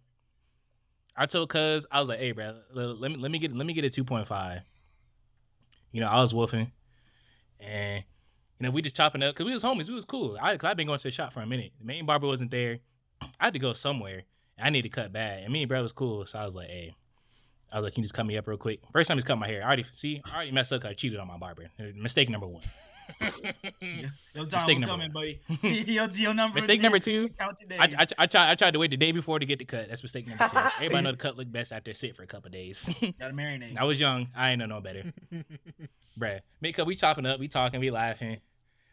I told cuz, I was like, hey bruh, let me get a 2.5. You know, I was woofing. And, you know, we just chopping up because we was homies. We was cool. I've been going to the shop for a minute. The main barber wasn't there. I had to go somewhere. I needed to cut bad. And me and Brad was cool. So I was like, hey. I was like, can you just cut me up real quick? First time he's cut my hair. I already messed up because I cheated on my barber. Mistake number one. Your time was coming, buddy. Mistake number two. I tried to wait the day before to get the cut. That's mistake number two. Everybody know the cut look best after sit for a couple days. Gotta marinate. I was young. I ain't know no better. Bruh, makeup. We chopping up. We talking. We laughing.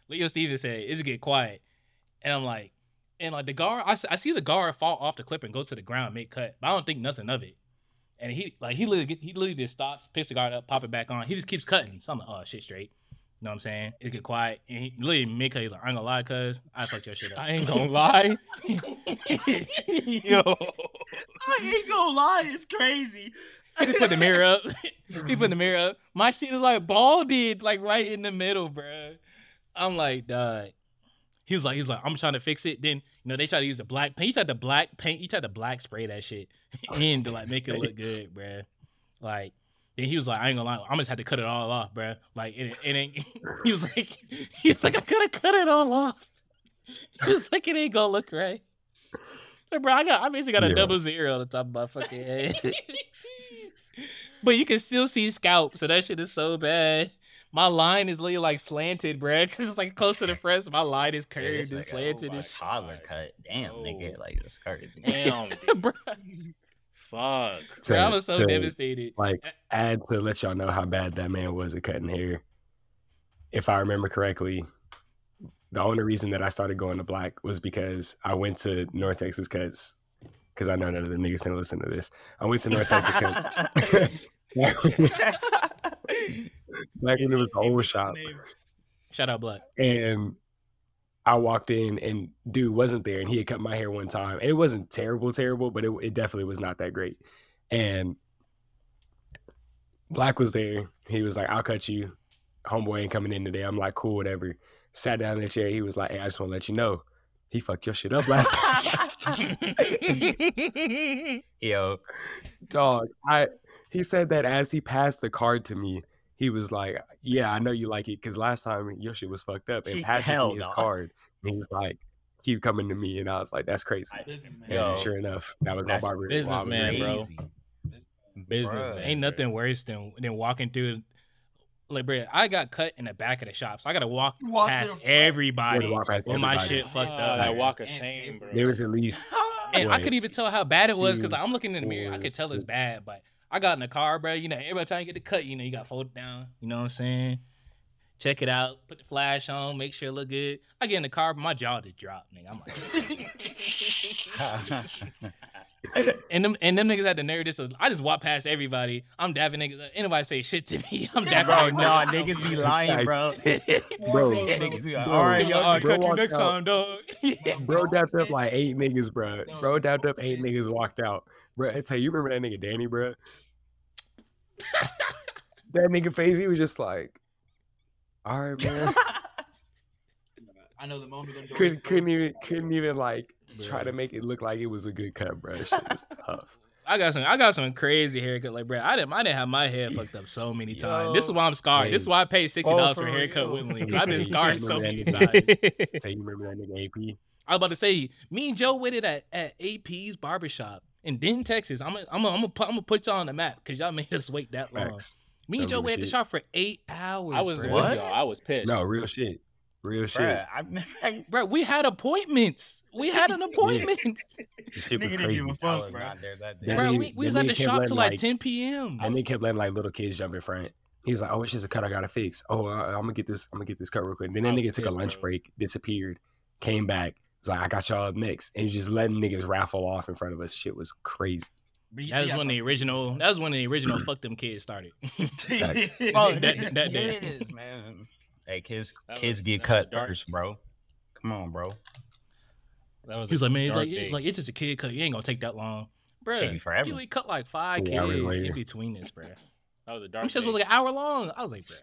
Leo Steven said, "It's get quiet," and I'm like, the guard. I see the guard fall off the clip and go to the ground, make cut, but I don't think nothing of it. And he literally just stops, picks the guard up, pop it back on. He just keeps cutting. So I'm like, oh shit, straight. You know what I'm saying? It get quiet. And he literally make her, he's like, I ain't gonna lie, cuz. I fucked your shit up. I ain't gonna lie. Yo. I ain't gonna lie. It's crazy. He just put the mirror up. My shit was like balded, like right in the middle, bro. I'm like, duh. He was like, I'm trying to fix it. Then, you know, they tried to use the black paint. He tried to black spray that shit in to like make it look good, bro. Like, then he was like, I ain't gonna lie, I'm just had to cut it all off, bro. Like, he was like, I could have cut it all off. He was like, it ain't gonna look right. bro. I basically got a double zero on the top of my fucking head. But you can still see scalp, so that shit is so bad. My line is literally like slanted, bruh, because it's like close to the front. So my line is curved and like, slanted. Oh, my collar cut. Damn, nigga. Like, it's curved. Damn, bruh. Fuck. I was so devastated. Like, add to let y'all know how bad that man was at cutting hair. If I remember correctly, the only reason that I started going to Black was because I went to North Texas Cuts. Because I know none of the niggas been listening to this. I went to North Texas Cuts. Black when it was the old shop. Shout out Black. And I walked in and dude wasn't there, and he had cut my hair one time. And it wasn't terrible, but it definitely was not that great. And Black was there. He was like, I'll cut you. Homeboy ain't coming in today. I'm like, cool, whatever. Sat down in the chair. He was like, hey, I just want to let you know. He fucked your shit up last time. Yo. Dog, he said that as he passed the card to me, he was like, yeah, I know you like it, because last time your shit was fucked up, and passed me his card. And he was like, keep coming to me. And I was like, that's crazy. And sure enough, that was my barber. Businessman, bro. Businessman. Ain't nothing worse than walking through. Like, bro, I got cut in the back of the shop, so I got to walk past everybody with my shit fucked up. Like, walk of shame, bro. There was at least. And I could even tell how bad it was, because like, I'm looking in the mirror. I could tell it's bad, but I got in the car, bro. You know, every time you get the cut, you know, you got to fold it down. You know what I'm saying? Check it out. Put the flash on. Make sure it look good. I get in the car, but my jaw just dropped, nigga. I'm like... And them niggas had the nerve. I just walk past everybody. I'm dabbing niggas. Anybody say shit to me, I'm dabbing. Bro, no, niggas be lying, bro. Bro. All right, y'all. I'll cut you next time, dog. Bro dapped up like 8 niggas, bro. Bro dapped up 8 niggas, walked out. Bro, I tell you, remember that nigga Danny, bro? That nigga face, he was just like, all right, man. I know the moment. Couldn't even like try to make it look like it was a good cut, bro. Shit was tough. I got some crazy haircut, like, bro. I didn't have my hair fucked up so many times. This is why I'm scarred. Hey. This is why I paid $60 for a haircut with me. I've been scarred so many times. So you remember that nigga AP? I was about to say, me and Joe with it at AP's barbershop in Denton, Texas. I'm gonna put y'all on the map because y'all made us wait that long. Facts. Me and Joe were at the shop for 8 hours. I was with y'all. I was pissed. No, real shit. Real shit. Bro, we had appointments. We had an appointment. Shit was crazy. Bro, we was at the shop till like 10 p.m. And they kept letting like little kids jump in front. He was like, oh, it's just a cut I gotta fix. Oh, I'm gonna get this cut real quick. And then that nigga took a lunch break, disappeared, came back, was like, I got y'all up next. And just letting niggas raffle off in front of us. Shit was crazy. That was when the original fuck them kids started. That day. Man. Hey, kids get cut first, bro. Come on, bro. He's like, man, it's just a kid cut. You ain't gonna take that long, bro. Take you forever. You cut like 5 kids in between this, bro. That was a dark. Them shits was like an hour long. I was like, bro.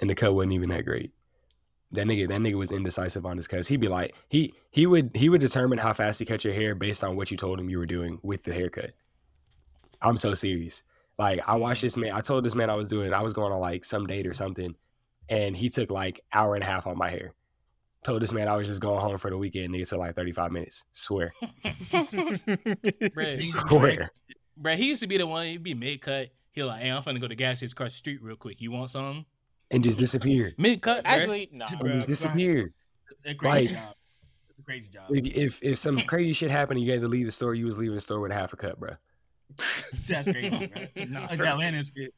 And the cut wasn't even that great. That nigga was indecisive on his cuts. He'd be like, he would determine how fast he cut your hair based on what you told him you were doing with the haircut. I'm so serious. Like, I watched this man. I told this man I was going on like some date or something. And he took like hour and a half on my hair. Told this man I was just going home for the weekend. Nigga took like 35 minutes. Swear. Bro, he used to be the one. He'd be mid cut. He like, hey, I'm finna go to the gas station across the street real quick. You want something? And just disappear. Mid cut, actually, nah. Bro, just disappear. It's a crazy job. It's a crazy job. If some crazy shit happened, and you had to leave the store. You was leaving the store with half a cut, bro. That's crazy, bro. Nah, like that Atlanta's good.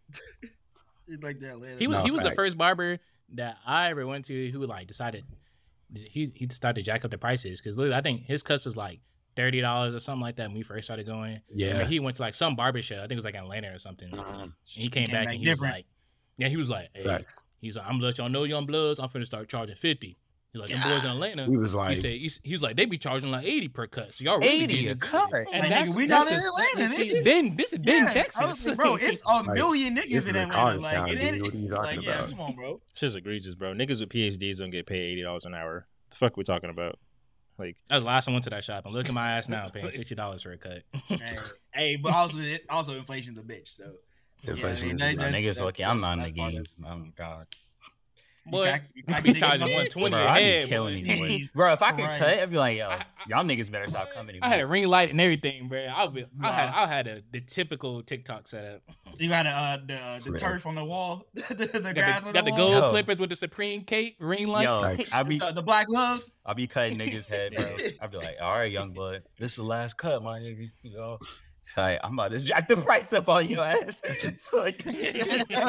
Like that later. He was the first barber that I ever went to who like decided he started to jack up the prices, because I think his cuts was like $30 or something like that when we first started going. Yeah, I mean, he went to like some barber shop. I think it was like Atlanta or something. And he came back and he was like, he's like, I'm gonna let y'all know, young bloods, I'm finna start charging 50. He's like, them boys in Atlanta. He was like, he's like, they be charging like 80 per cut. So y'all 80 a cut, and that's we not in Atlanta. This is Texas, like, bro. It's a million niggas in Atlanta. Like, it ain't, come on, bro. Shit's egregious, bro. Niggas with PhDs don't get paid $80 an hour. The fuck we talking about? Like, that was the last time I went to that shop, and look at my ass now, paying $60 for a cut. Hey, but also inflation's a bitch. So inflation, niggas lucky. I'm not in the game. Oh God. Boy, I be charging 120. I be killing these boys. Bro, if I could cut, I'd be like, yo, y'all niggas better stop coming. I had a ring light and everything, bro. I had the typical TikTok setup. You got the turf on the wall, the grass on the wall. Got the gold clippers with the Supreme cape, ring lights, the black gloves. I'll be cutting niggas' head, bro. I'd be like, all right, young blood, this is the last cut, my nigga. You know. Like, I'm about to jack the price up on your ass. Like, that's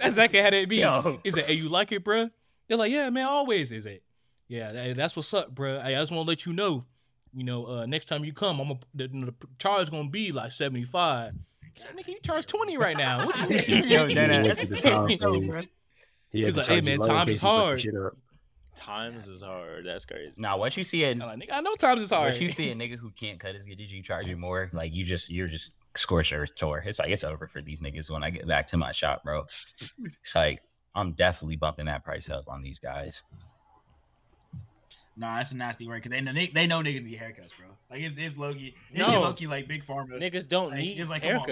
exactly how it be. Yo. He said, hey, you like it, bro? They're like, yeah, man, always. Is it? Yeah, that's what's up, bro. I just want to let you know, next time you come, the charge going to be like 75. He said, nigga, you charge 20 right now. What you mean? Yo, He's like, hey, man, time's hard. Times is hard. That's crazy. Nah, what you see it, like, nigga, I know times is hard. What you see a nigga who can't cut his GDG charging more, like you're just scorched earth tour. It's like it's over for these niggas when I get back to my shop, bro. It's like I'm definitely bumping that price up on these guys. Nah, that's a nasty word because they know niggas need haircuts, bro. Like it's low-key. It's low-key like big pharma. Niggas don't need haircuts. Come on,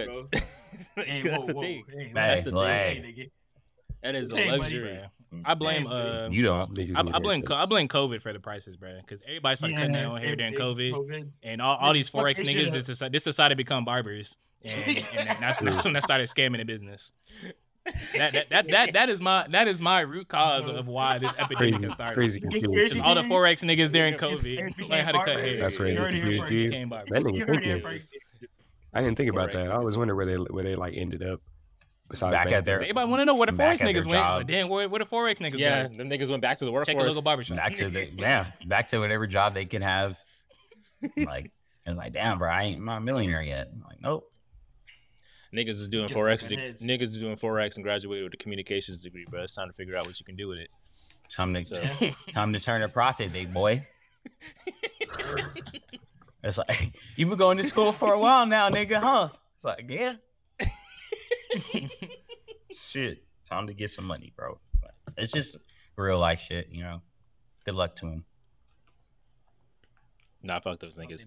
bro. Hey, that's the thing. Hey, that's the thing. That is a luxury. Buddy, I blame you don't. I blame COVID for the prices, bro. Because everybody started cutting their own hair during COVID, and all these forex niggas decided to become barbers, and that's when I started scamming the business. That is my root cause of why this epidemic has started. Crazy, all the forex niggas during COVID learned how to cut hair. That's right. I didn't think about that. I always wonder where they like ended up. Back at their, everybody want to know where the forex niggas went. Like, damn, where the forex niggas? Yeah, went? Them niggas went back to the workforce. Check the local barbershop. Back to whatever job they can have. Like, and like, damn, bro, I'm not a millionaire yet. I'm like, nope. Niggas was doing forex. Niggas was doing forex and graduated with a communications degree, bro. It's time to figure out what you can do with it. Time to turn a profit, big boy. It's like you been going to school for a while now, nigga, huh? It's like, yeah. Shit, time to get some money, bro. It's just real life shit, Good luck to him. Nah, fuck those niggas.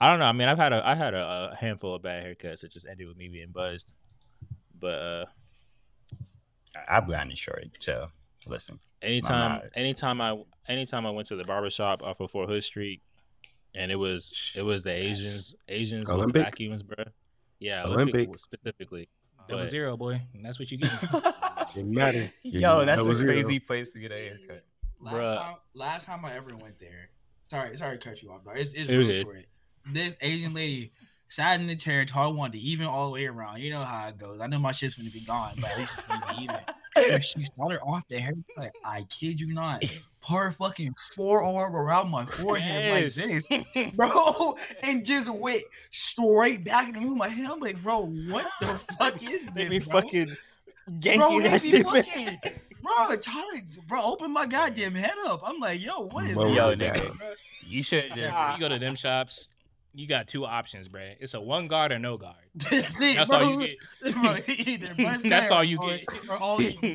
I don't know. I mean, I had a handful of bad haircuts that just ended with me being buzzed. But I've gotten it short. So listen, anytime I went to the barbershop off of Fort Hood Street. And it was the Asians with the vacuums, bro. Yeah, Olympic specifically. Double zero, boy. And that's what you get. Yo, that's a crazy place to get a haircut. Last time I ever went there. Sorry to cut you off, bro. It's really short. This Asian lady sat in the chair, tall one to even all the way around. You know how it goes. I know my shit's gonna be gone, but at least it's gonna be even. She started off the hair, like, I kid you not, her fucking forearm around my forehead like this, bro, and just went straight back in the room. My head, I'm like, bro, what the fuck is this? Bro, open my goddamn head up. I'm like, yo, what is this? Yo, nigga, you should just go to them shops. You got two options, bro. It's a one guard or no guard. That's all you get. That's all you get. That's all you get.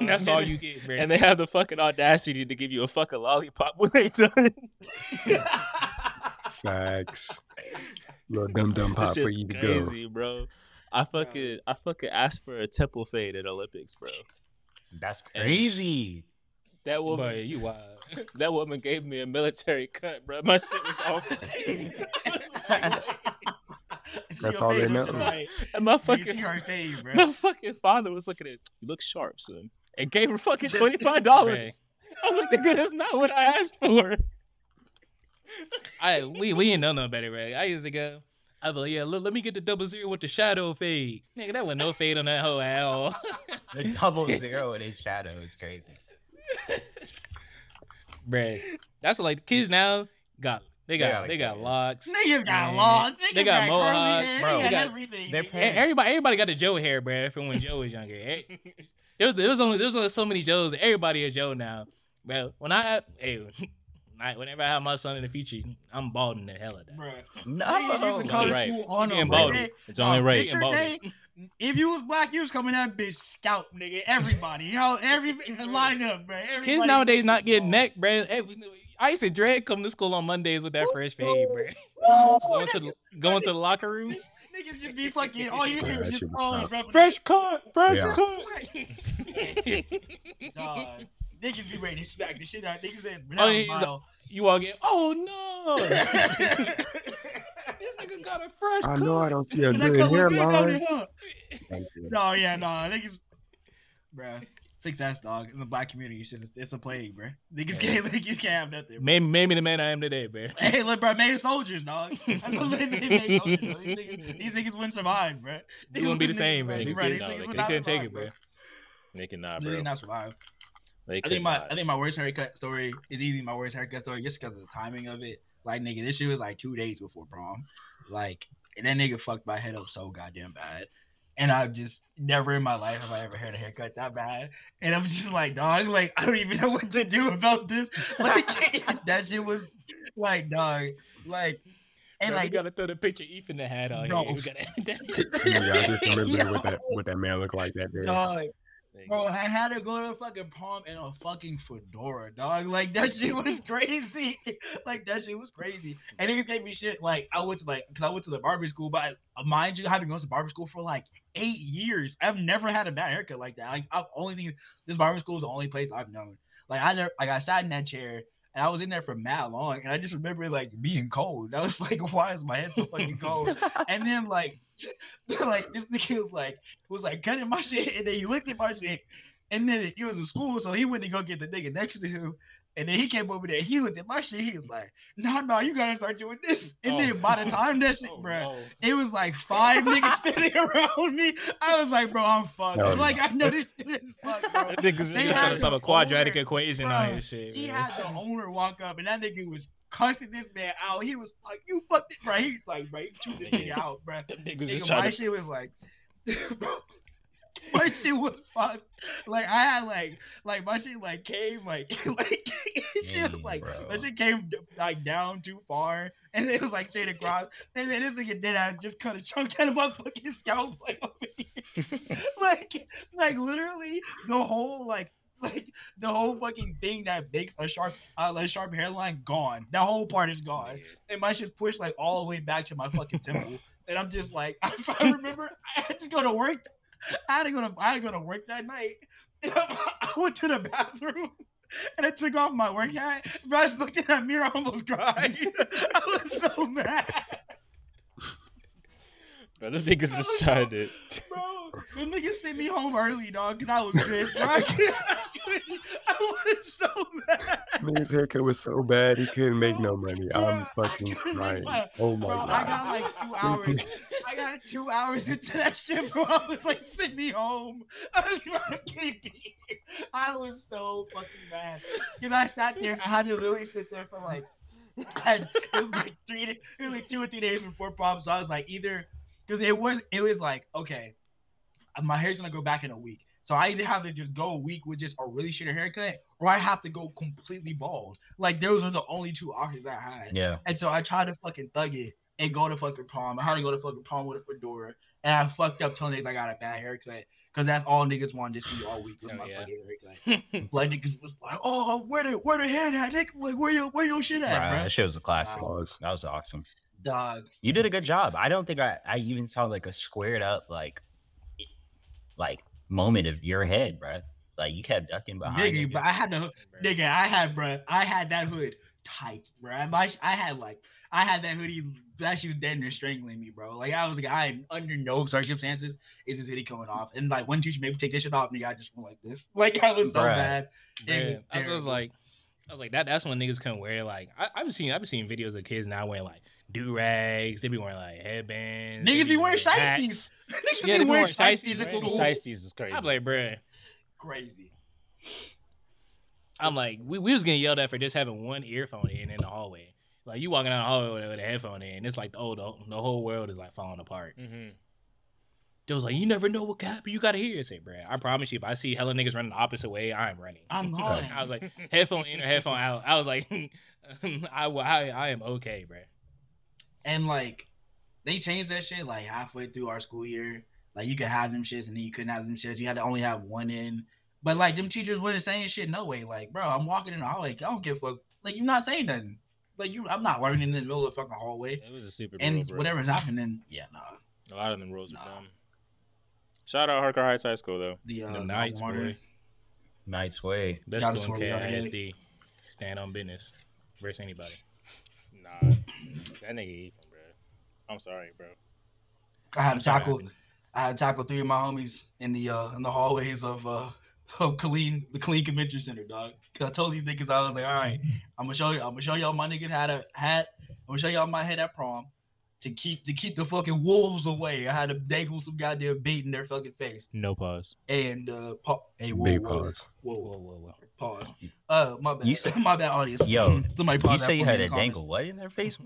That's all you get, bro. And they have the fucking audacity to give you a fucking lollipop when they done. Facts. Little dumb pop for you to go. That's crazy, bro. I fucking asked for a temple fade at Olympics, bro. That's crazy. That woman, boy, you wild. That woman gave me a military cut, bro. My shit was awful. That's all they know. And my fucking father was looking at it. You look sharp, son. And gave her fucking $25. I was like, nigga, that's not what I asked for. We ain't know no better, right? I used to go. I was like, yeah, let me get the double zero with the shadow fade. Nigga, that was no fade on that hoe at all. The double zero with his shadow is crazy. Bruh, that's like kids now they got locks. Niggas got locks. They got mohawks. Bro, they got everything. Everybody got a Joe hair, bruh. From when Joe was younger, there was only so many Joes. Everybody a Joe now, bro. Whenever I have my son in the future, I'm balding the hell out of that. Bruh. It's only right. If you was black, you was coming out, bitch, scout, nigga. Everybody, everything lined up, bro. Everybody. Kids nowadays not getting neck, bro. Hey, I used to dread coming to school on Mondays with that fresh fade, bro. Going to the locker rooms. Niggas just be fucking all you hear is just calling fresh cut. Niggas be ready to smack the shit out. Niggas ain't you walk in. Oh no! This nigga got a fresh cut. I know I don't see a good hairline. No, yeah, no, niggas, bruh. Six-ass dog in the black community. It's just, it's a plague, bro. Niggas can't have nothing. Made me the man I am today, bro. Hey, look, bro, made soldiers, dog. These niggas wouldn't survive, bro. They wouldn't be the same, man. They couldn't take it, bro. They cannot, bro. They cannot survive. I think my worst haircut story is easy. My worst haircut story just because of the timing of it. Like, nigga, this shit was like 2 days before prom. Like, and that nigga fucked my head up so goddamn bad. And I've just never in my life have I ever had a haircut that bad. And I'm just like, dog, like, I don't even know what to do about this. Like, that shit was like, dog, like, and like, you gotta throw the picture Ethan had on. No, you gotta end that. What that man looked like that day. Dog, bro, I had to go to a fucking prom in a fucking fedora, dog. Like, that shit was crazy. Like, that shit was crazy. And niggas gave me shit. Like, I went to the barber school, but mind you, having gone to barber school for like 8 years, I've never had a bad haircut like that. Like, I've only think this barber school is the only place I've known. Like, I sat in that chair and I was in there for mad long, and I just remember like being cold. I was like, why is my head so fucking cold? And then like this nigga was like cutting my shit, and then he looked at my shit, and then he was in school, so he went to go get the nigga next to him, and then he came over there, and he looked at my shit, he was like, no, you gotta start doing this. And then by the time that shit, bro, it was like 5 niggas standing around me. I was like, bro, I'm fucked. No, like, I know this shit is fucked, bro. Niggas just trying to solve a quadratic equation on his shit. He had the owner walk up, and that nigga was cussing this man out. He was like, you fucked it, bro. He was like, bro, you chewed this nigga out, bro. My shit was like, bro. My shit was fucked. Like, I had like my shit like came like she was like, bro. My shit came like down too far, and it was like straight across, and then this nigga dead ass just cut a chunk out of my fucking scalp, like over here. like literally the whole the whole fucking thing that makes a sharp hairline gone. That whole part is gone, and my shit pushed like all the way back to my fucking temple. And I'm just like, I remember I had to go to work. I had to go to work that night. And I went to the bathroom and I took off my work hat. But I just looked in that mirror, I almost cried. I was so mad. Bro, the niggas decided. Bro, the niggas sent me home early, dog, because I was pissed. Bro, I was so mad. Man's haircut was so bad he couldn't make no money. Yeah, I'm fucking crying. Oh my god. I got like 2 hours. I got 2 hours into that shit, bro. I was like, send me home. I was fucking. I was so fucking mad. Because I sat there. I had to really sit there for like. It was like 2 or 3 days before prom. So I was like, either. Because it was like, okay, my hair's going to go back in a week. So I either have to just go a week with just a really shitty haircut, or I have to go completely bald. Like, those are the only two options I had. Yeah. And so I tried to fucking thug it and go to fucking prom. I had to go to fucking prom with a fedora. And I fucked up till niggas I got a bad haircut. Because that's all niggas wanted to see all week was my fucking haircut. Like, niggas was like, oh, where the head at, nigga? Like, where your shit at, bro? That shit was a classic. That was awesome. Dog, you did a good job. I don't think I even saw like a squared up like moment of your head, bro. Like, you kept ducking behind. Nigga, but I had that hood tight, bro. I had that hoodie. That shit was dead near strangling me, bro. Like, I was like, I am under no circumstances is this hoodie coming off. And like, one teacher made me take this shit off, and I just went like this. Like, I was so bad. It was terrible. I was like, that's when niggas couldn't wear like. I've seen videos of kids now wearing like do rags. They be wearing like headbands. Niggas be wearing shiesties. Niggas be wearing shiesties at school. Shiesties is crazy. I'm like, bruh, crazy. I'm like, we was getting yelled at for just having one earphone in the hallway. Like, you walking down the hallway with a headphone in, it's like, oh, the whole world is like falling apart. Mm-hmm. It was like, you never know what could happen. You gotta hear it. Say, bro, I promise you, if I see hella niggas running the opposite way, I'm running. I'm not. I was like, headphone in or headphone out. I was like, I am okay, bro. And like, they changed that shit like halfway through our school year. Like, you could have them shits, and then you couldn't have them shits. You had to only have one in. But like, them teachers wasn't saying shit no way. Like, bro, I'm walking in the hallway. I don't give a fuck Like, you're not saying nothing. Like, I'm not learning in the middle of the fucking hallway. It was a stupid rule, bro. Whatever's happening, yeah, nah. A lot of them rules are dumb. Shout out Harker Heights High School, though. The Knights, boy. Knights way. Let's go KSD. Stand on business. Versus anybody. Nah. That nigga even, bro. I'm sorry, bro. I had tackled three of my homies in the hallways of the Killeen Convention Center, dog. Cause I told these niggas, I was like, all right, I'm gonna show y'all my niggas had. I'm gonna show y'all my head at prom to keep the fucking wolves away. I had to dangle some goddamn bait in their fucking face. No pause. And pause. My bad. My bad, audience. Yo, somebody pause. You say you had to dangle what in their face?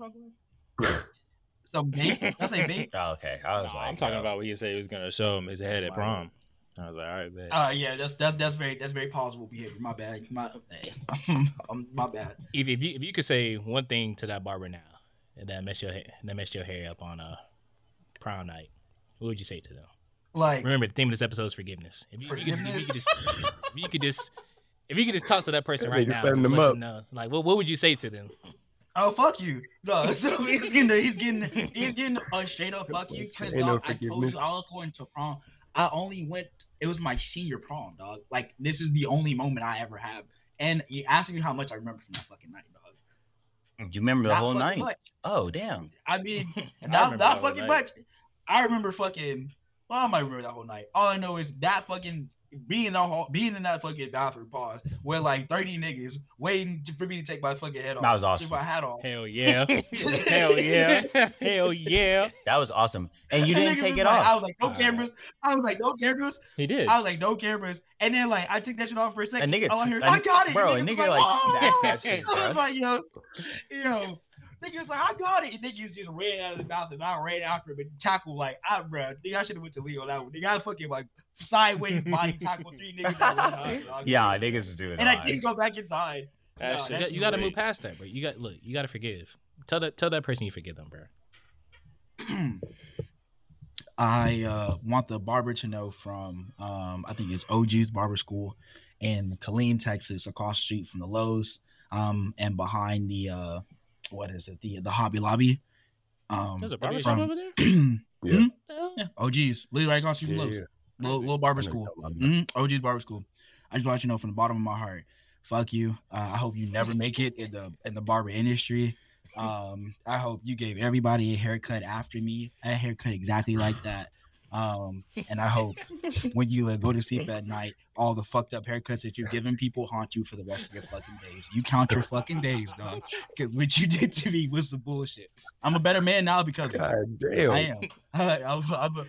So bait? I say bait. Oh, okay. I'm talking about what he said he was gonna show him his head at prom. I was like, all right, man. Yeah, that's very plausible behavior. My bad. My bad. If you could say one thing to that barber now, and that messed your hair up on prom night, what would you say to them? Like, remember the theme of this episode is forgiveness. If you could just talk to that person right now, like, what would you say to them? Oh, fuck you! No, so he's getting a straight up fuck you because I told you I was going to prom. I only went. It was my senior prom, dog. Like, this is the only moment I ever have. And you asked me how much I remember from that fucking night, dog. You remember the whole night? Much. Oh, damn. I mean, not fucking much. I remember fucking. Well, I might remember that whole night. All I know is that fucking being in that fucking bathroom pause where like 30 niggas waiting for me to take my fucking head off. That was awesome. My hat off. Hell yeah. Hell yeah. Hell yeah. That was awesome. And you didn't take it off. I was like, no cameras. I was like, no cameras. He did. I was like, no cameras. And then like I took that shit off for a second. A nigga I got it. Bro, and a nigga was like oh. That shit, bro. I was like, yo. Niggas like, I got it. And niggas just ran out of the bathroom. I ran after him and tackled like, I should have went to Leo that one. Nigga, I fucking like sideways body tackled three niggas. Yeah, niggas is doing it. And I didn't go back inside. You got to move past that, bro. You got to forgive. Tell that person you forgive them, bro. I want the barber to know from, I think it's OG's barber school in Killeen, Texas, across the street from the Lowe's, and behind the, what is it? The Hobby Lobby. There's a barber shop over there? Yeah. Yeah. OG's. Literally right across from Lowe's. Little barber school. OG's barber school. I just want you to know from the bottom of my heart, fuck you. I hope you never make it in the barber industry. I hope you gave everybody a haircut after me. A haircut exactly like that. And I hope when you go to sleep at night, all the fucked up haircuts that you've given people haunt you for the rest of your fucking days. You count your fucking days, dog. Because what you did to me was some bullshit. I'm a better man now because of it. I am. I'm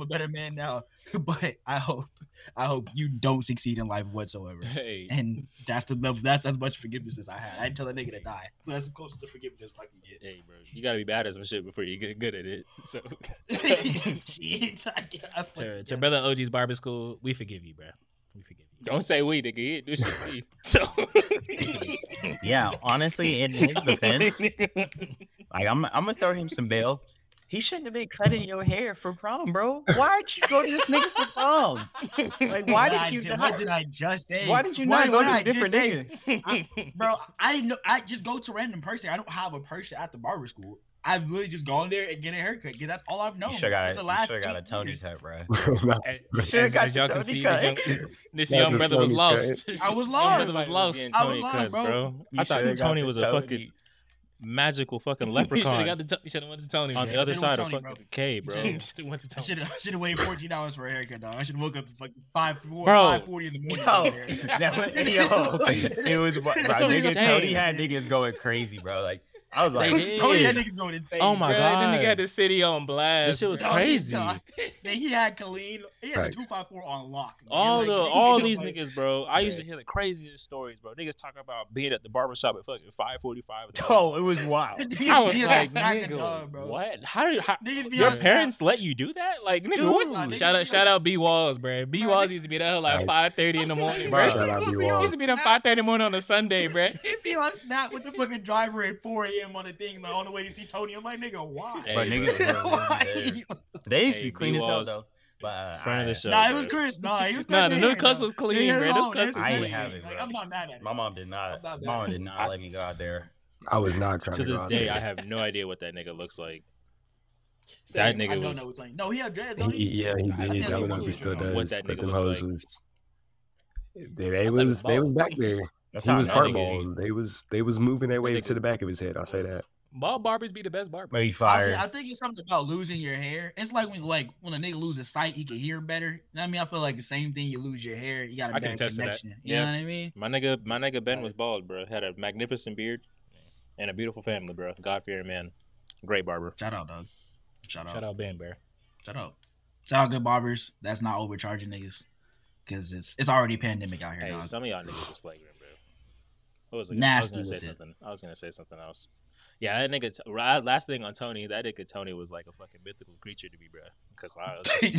a better man now. But I hope you don't succeed in life whatsoever. Hey. And that's the level. That's as much forgiveness as I had. I didn't tell a nigga to die. So that's as close to forgiveness as I can get. Hey, bro, you gotta be bad at some shit before you get good at it. So, to brother OG's barber school, we forgive you, bro. We forgive you. Don't say we, nigga. He do shit for you. So, yeah, honestly, in his defense, like I'm gonna throw him some bail. He shouldn't have been cutting your hair for prom, bro. Why did you go to this nigga for prom? Like, why did you not? What did I just say? Why did you not go to a different nigga? I didn't know. I just go to random person. I don't have a person at the barber school. I've really just gone there and get a haircut. That's all I've known. You should have got a Tony's haircut, bro. You should have got a Tony's haircut. This young brother was lost. I was lost. I was lost, bro. I thought Tony was a fucking... magical fucking leprechaun. You should have went to Tony. On the other side of fucking K, bro. You should have went to Tony. I should have waited $14 for a haircut, dog. I should have woke up at fucking 5:40 in the morning. It was what Tony had niggas going crazy, bro. Like, I was like, Tony had niggas going insane. Oh my god. Then he had the city on blast. This shit was crazy. Then he had Killeen. He had the 254 on lock. All these niggas, bro. I used to hear the craziest stories, bro. Niggas talk about being at the barbershop at fucking 5:45. Oh, it was wild. I was like, nigga, what? How your parents let you do that? Like, nigga, what? Shout out B Walls, bro. B Walls used to be there like 5:30 in the morning, bro. Shout out B Walls. Used to be there 5:30 in the morning on a Sunday, bro. It'd be on Snap with the fucking driver at 4 a.m. on the thing, like, on the way to see Tony. I'm like, nigga, why? Hey, bro. They used to be clean as hell, though. But friend of the show. Nah, it was crisp. Nah, he was nah, the new cuss was clean, bro. I ain't have it. Like, I'm not mad at it. My mom did not. Mom did not let me go out there. I was not trying to go out there. To this day, I have no idea what that nigga looks like. That nigga was. No, he had dreads. Yeah, he did. He still does. But them hoes was. They was back there. He was purple. They was moving their way to the back of his head. I'll say that. Ball barbers be the best barber. Maybe fire. I think it's something about losing your hair. It's like when a nigga loses sight, he can hear better. You know what I mean? I feel like the same thing. You lose your hair, you got a bad connection. You know what I mean? My nigga Ben was bald, bro. Had a magnificent beard and a beautiful family, bro. God-fearing man, great barber. Shout out, dog. Shout out, Ben, bro. Shout out, good barbers. That's not overcharging niggas, because it's already pandemic out here. Hey, dog. Some of y'all niggas is flagrant, bro. What was it? Nasty. I was gonna say something else. Yeah, that nigga. Last thing on Tony, that nigga Tony was like a fucking mythical creature to me, bro. Because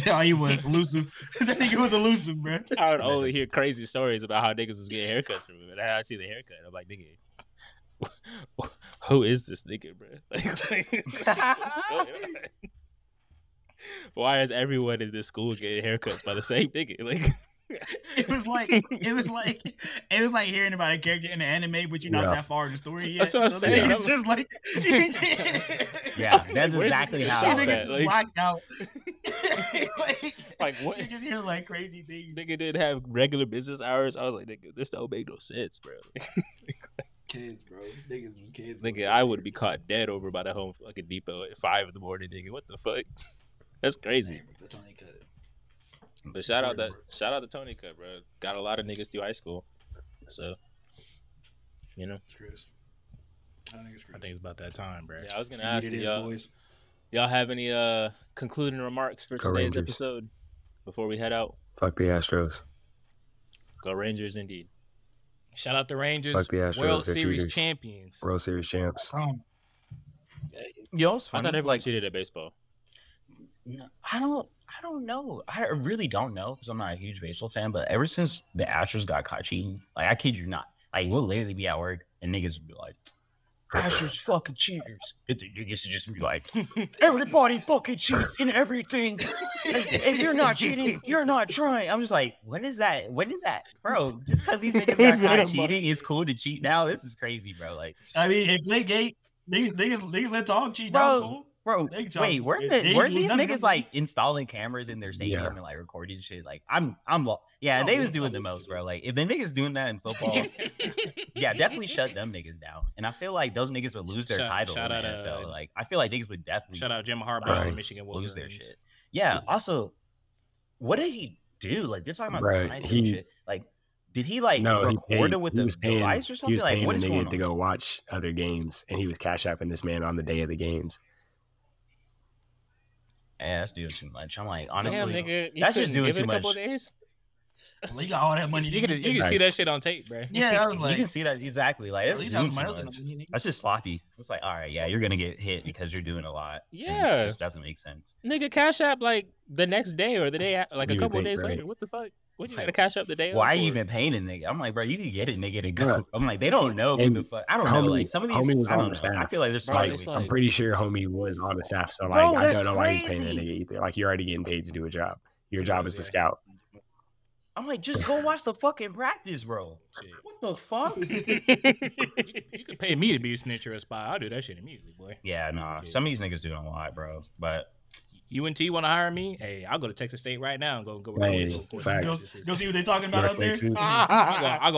yeah, he was elusive. That nigga was elusive, bro. I would only hear crazy stories about how niggas was getting haircuts from him, and I see the haircut, I'm like, nigga, who is this nigga, bro? Like, what's going on? Why is everyone in this school getting haircuts by the same nigga? Like. It was like hearing about a character in the anime, but you're not that far in the story yet. That's what I'm saying. It's just like, yeah, that's exactly how. Nigga just blacked out. Like what? You just hear like crazy things. Nigga didn't have regular business hours. I was like, nigga, this don't make no sense, bro. Kids, bro. Niggas was kids. Nigga, I would be caught dead over by the Home fucking Depot at 5 a.m. Nigga, what the fuck? That's crazy. That's only cut. But shout out to Tony Cut, bro. Got a lot of niggas through high school, so you know. I think it's about that time, bro. Yeah, I was gonna ask y'all have any concluding remarks for today's episode before we head out? Fuck the Astros. Go Rangers, indeed. Shout out the Rangers. Fuck the Astros. World Series champions. World Series champs. Yo, I thought they like cheated at baseball. No, I don't know. I really don't know because I'm not a huge baseball fan. But ever since the Astros got caught cheating, like I kid you not, like we'll literally be at work and niggas would be like, "Astros fucking cheaters." Niggas would just be like, "Everybody fucking cheats in everything. If you're not cheating, you're not trying." I'm just like, "What is that? What is that, bro? Just because these niggas got caught cheating, it's cool to cheat now. This is crazy, bro. Like, I mean, if they gate, niggas let Tom cheat, that was cool." Bro, wait, weren't these niggas like installing cameras in their stadium and like recording shit? Like, no, they was doing the most, bro. Like, if the niggas doing that in football, yeah, definitely shut them niggas down. And I feel like those niggas would lose their title. Shout out, like, I feel like niggas would definitely shout out Jim Harbaugh from Michigan will lose their shit. Yeah. Also, what did he do? Like, they're talking about science and shit. Like, did he like record it with the device or something? He was paying a nigga to go watch other games, and he was cash apping this man on the day of the games. Yeah, that's doing too much. I'm like, honestly, nigga, that's just doing too much. Well, you got all that money. You can see that shit on tape, bro. Yeah, I was like, you can see that exactly. Like, that's just sloppy. It's like, all right, yeah, you're gonna get hit because you're doing a lot. Yeah, it just doesn't make sense. Nigga, cash app like the next day or the day like a couple days later. What the fuck? What you gotta cash up the day? Why are you even paying a nigga? I'm like, bro, you can get it, nigga, to go. I'm like, they don't know who the fuck. I don't know. Like some of these, I don't know. I feel like there's like, I'm pretty sure homie was on the staff, so like, I don't know why he's paying a nigga either. Like, you're already getting paid to do a job. Your job is to scout. I'm like, just go watch the fucking practice, bro. Shit. What the fuck? You could pay me to be a snitch or a spy. I'll do that shit immediately, boy. Yeah, nah. Some of these niggas doing a lot, bro. But UNT want to hire me? Hey, I'll go to Texas State right now and go. Hey, go see what they talking about out there. I'll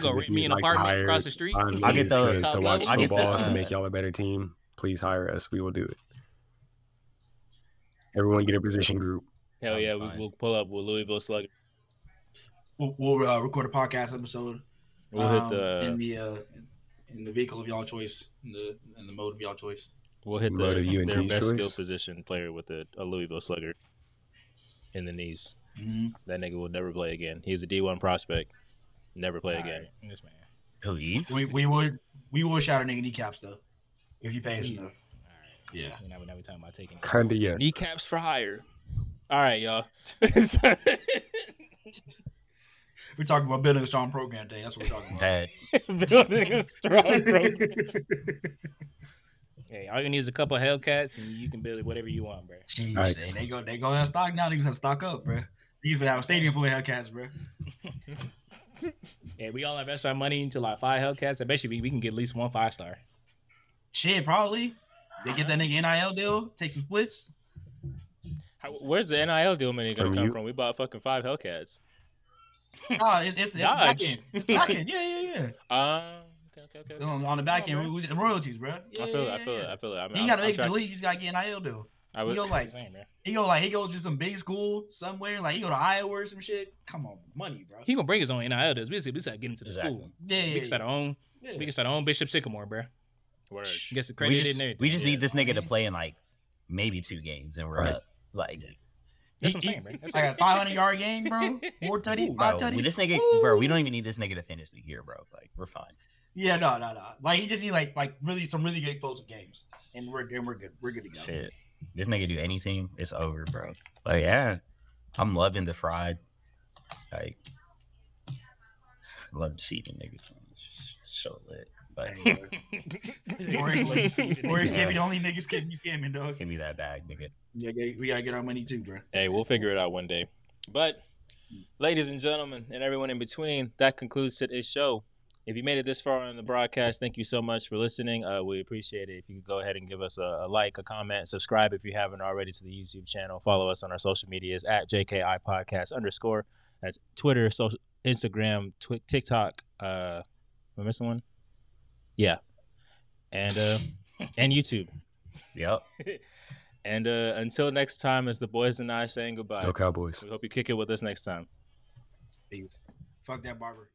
go rent me an apartment across the street. I'll get those to watch football to make y'all a better team. Please hire us. We will do it. Everyone get a position group. Hell yeah, we'll pull up with Louisville Slugger. We'll record a podcast episode. We'll hit in the vehicle of y'all choice, in the mode of y'all choice. We'll hit their best skill position player with a Louisville Slugger in the knees. Mm-hmm. That nigga will never play again. He's a D1 prospect. Never play again. Right. Yes, man. Please. We will shout a nigga kneecaps though, if you pay us enough. All right. Yeah. Now we're talking about taking kneecaps for hire. All right, y'all. We're talking about building a strong program today. That's what we're talking about. Building a strong program. Hey, all you need is a couple of Hellcats, and you can build it whatever you want, bro. Jeez, right. They go in stock now. Niggas have to stock up, bro. These would have a stadium full of Hellcats, bro. Yeah, we all invest our money into like 5 Hellcats. I bet you we can get at least 1 5-star. Shit, probably. They get that nigga NIL deal, take some splits. Where's the NIL deal money gonna come from? We bought fucking 5 Hellcats. Nah, it's the back end. It's the back end. Yeah. Okay. On the back end, we just royalties, bro. Yeah, I feel it. I mean, he gotta make it to the league. You just gotta get NIL deal. He go to some big school somewhere. Like he go to Iowa or some shit. Come on, money, bro. He gonna bring his own NIL deals. We gotta get him to the school. Yeah. We can start our own. Yeah. We can start our own Bishop Sycamore, bro. Word. Gets the credit in there. We just need this nigga to play in like maybe 2 games, and we're up. Like. That's what I'm saying, bro. That's like a 500-yard game, bro. 4 tutties, 5 tutties. This nigga, bro, we don't even need this nigga to finish the year, bro. Like, we're fine. Yeah, no. Like, he just need like really some really good explosive games, and we're good. We're good to go. Shit, this nigga do any team, it's over, bro. Like, yeah, I'm loving the fried. Like, I love to see the niggas. It's so lit. But Warriors can't be the only niggas can't be scamming, dog. Give me that bag, nigga. Yeah, we gotta get our money too, bro. Hey, we'll figure it out one day. But, ladies and gentlemen, and everyone in between, that concludes today's show. If you made it this far on the broadcast, thank you so much for listening. We appreciate it. If you could go ahead and give us a like, a comment, subscribe if you haven't already to the YouTube channel. Follow us on our social medias at JKI Podcast_. That's Twitter, social, Instagram, TikTok. Am I missing one? Yeah, and YouTube. Yep. And until next time, it's the boys and I saying goodbye. Go Cowboys. We hope you kick it with us next time. Peace. Fuck that barber.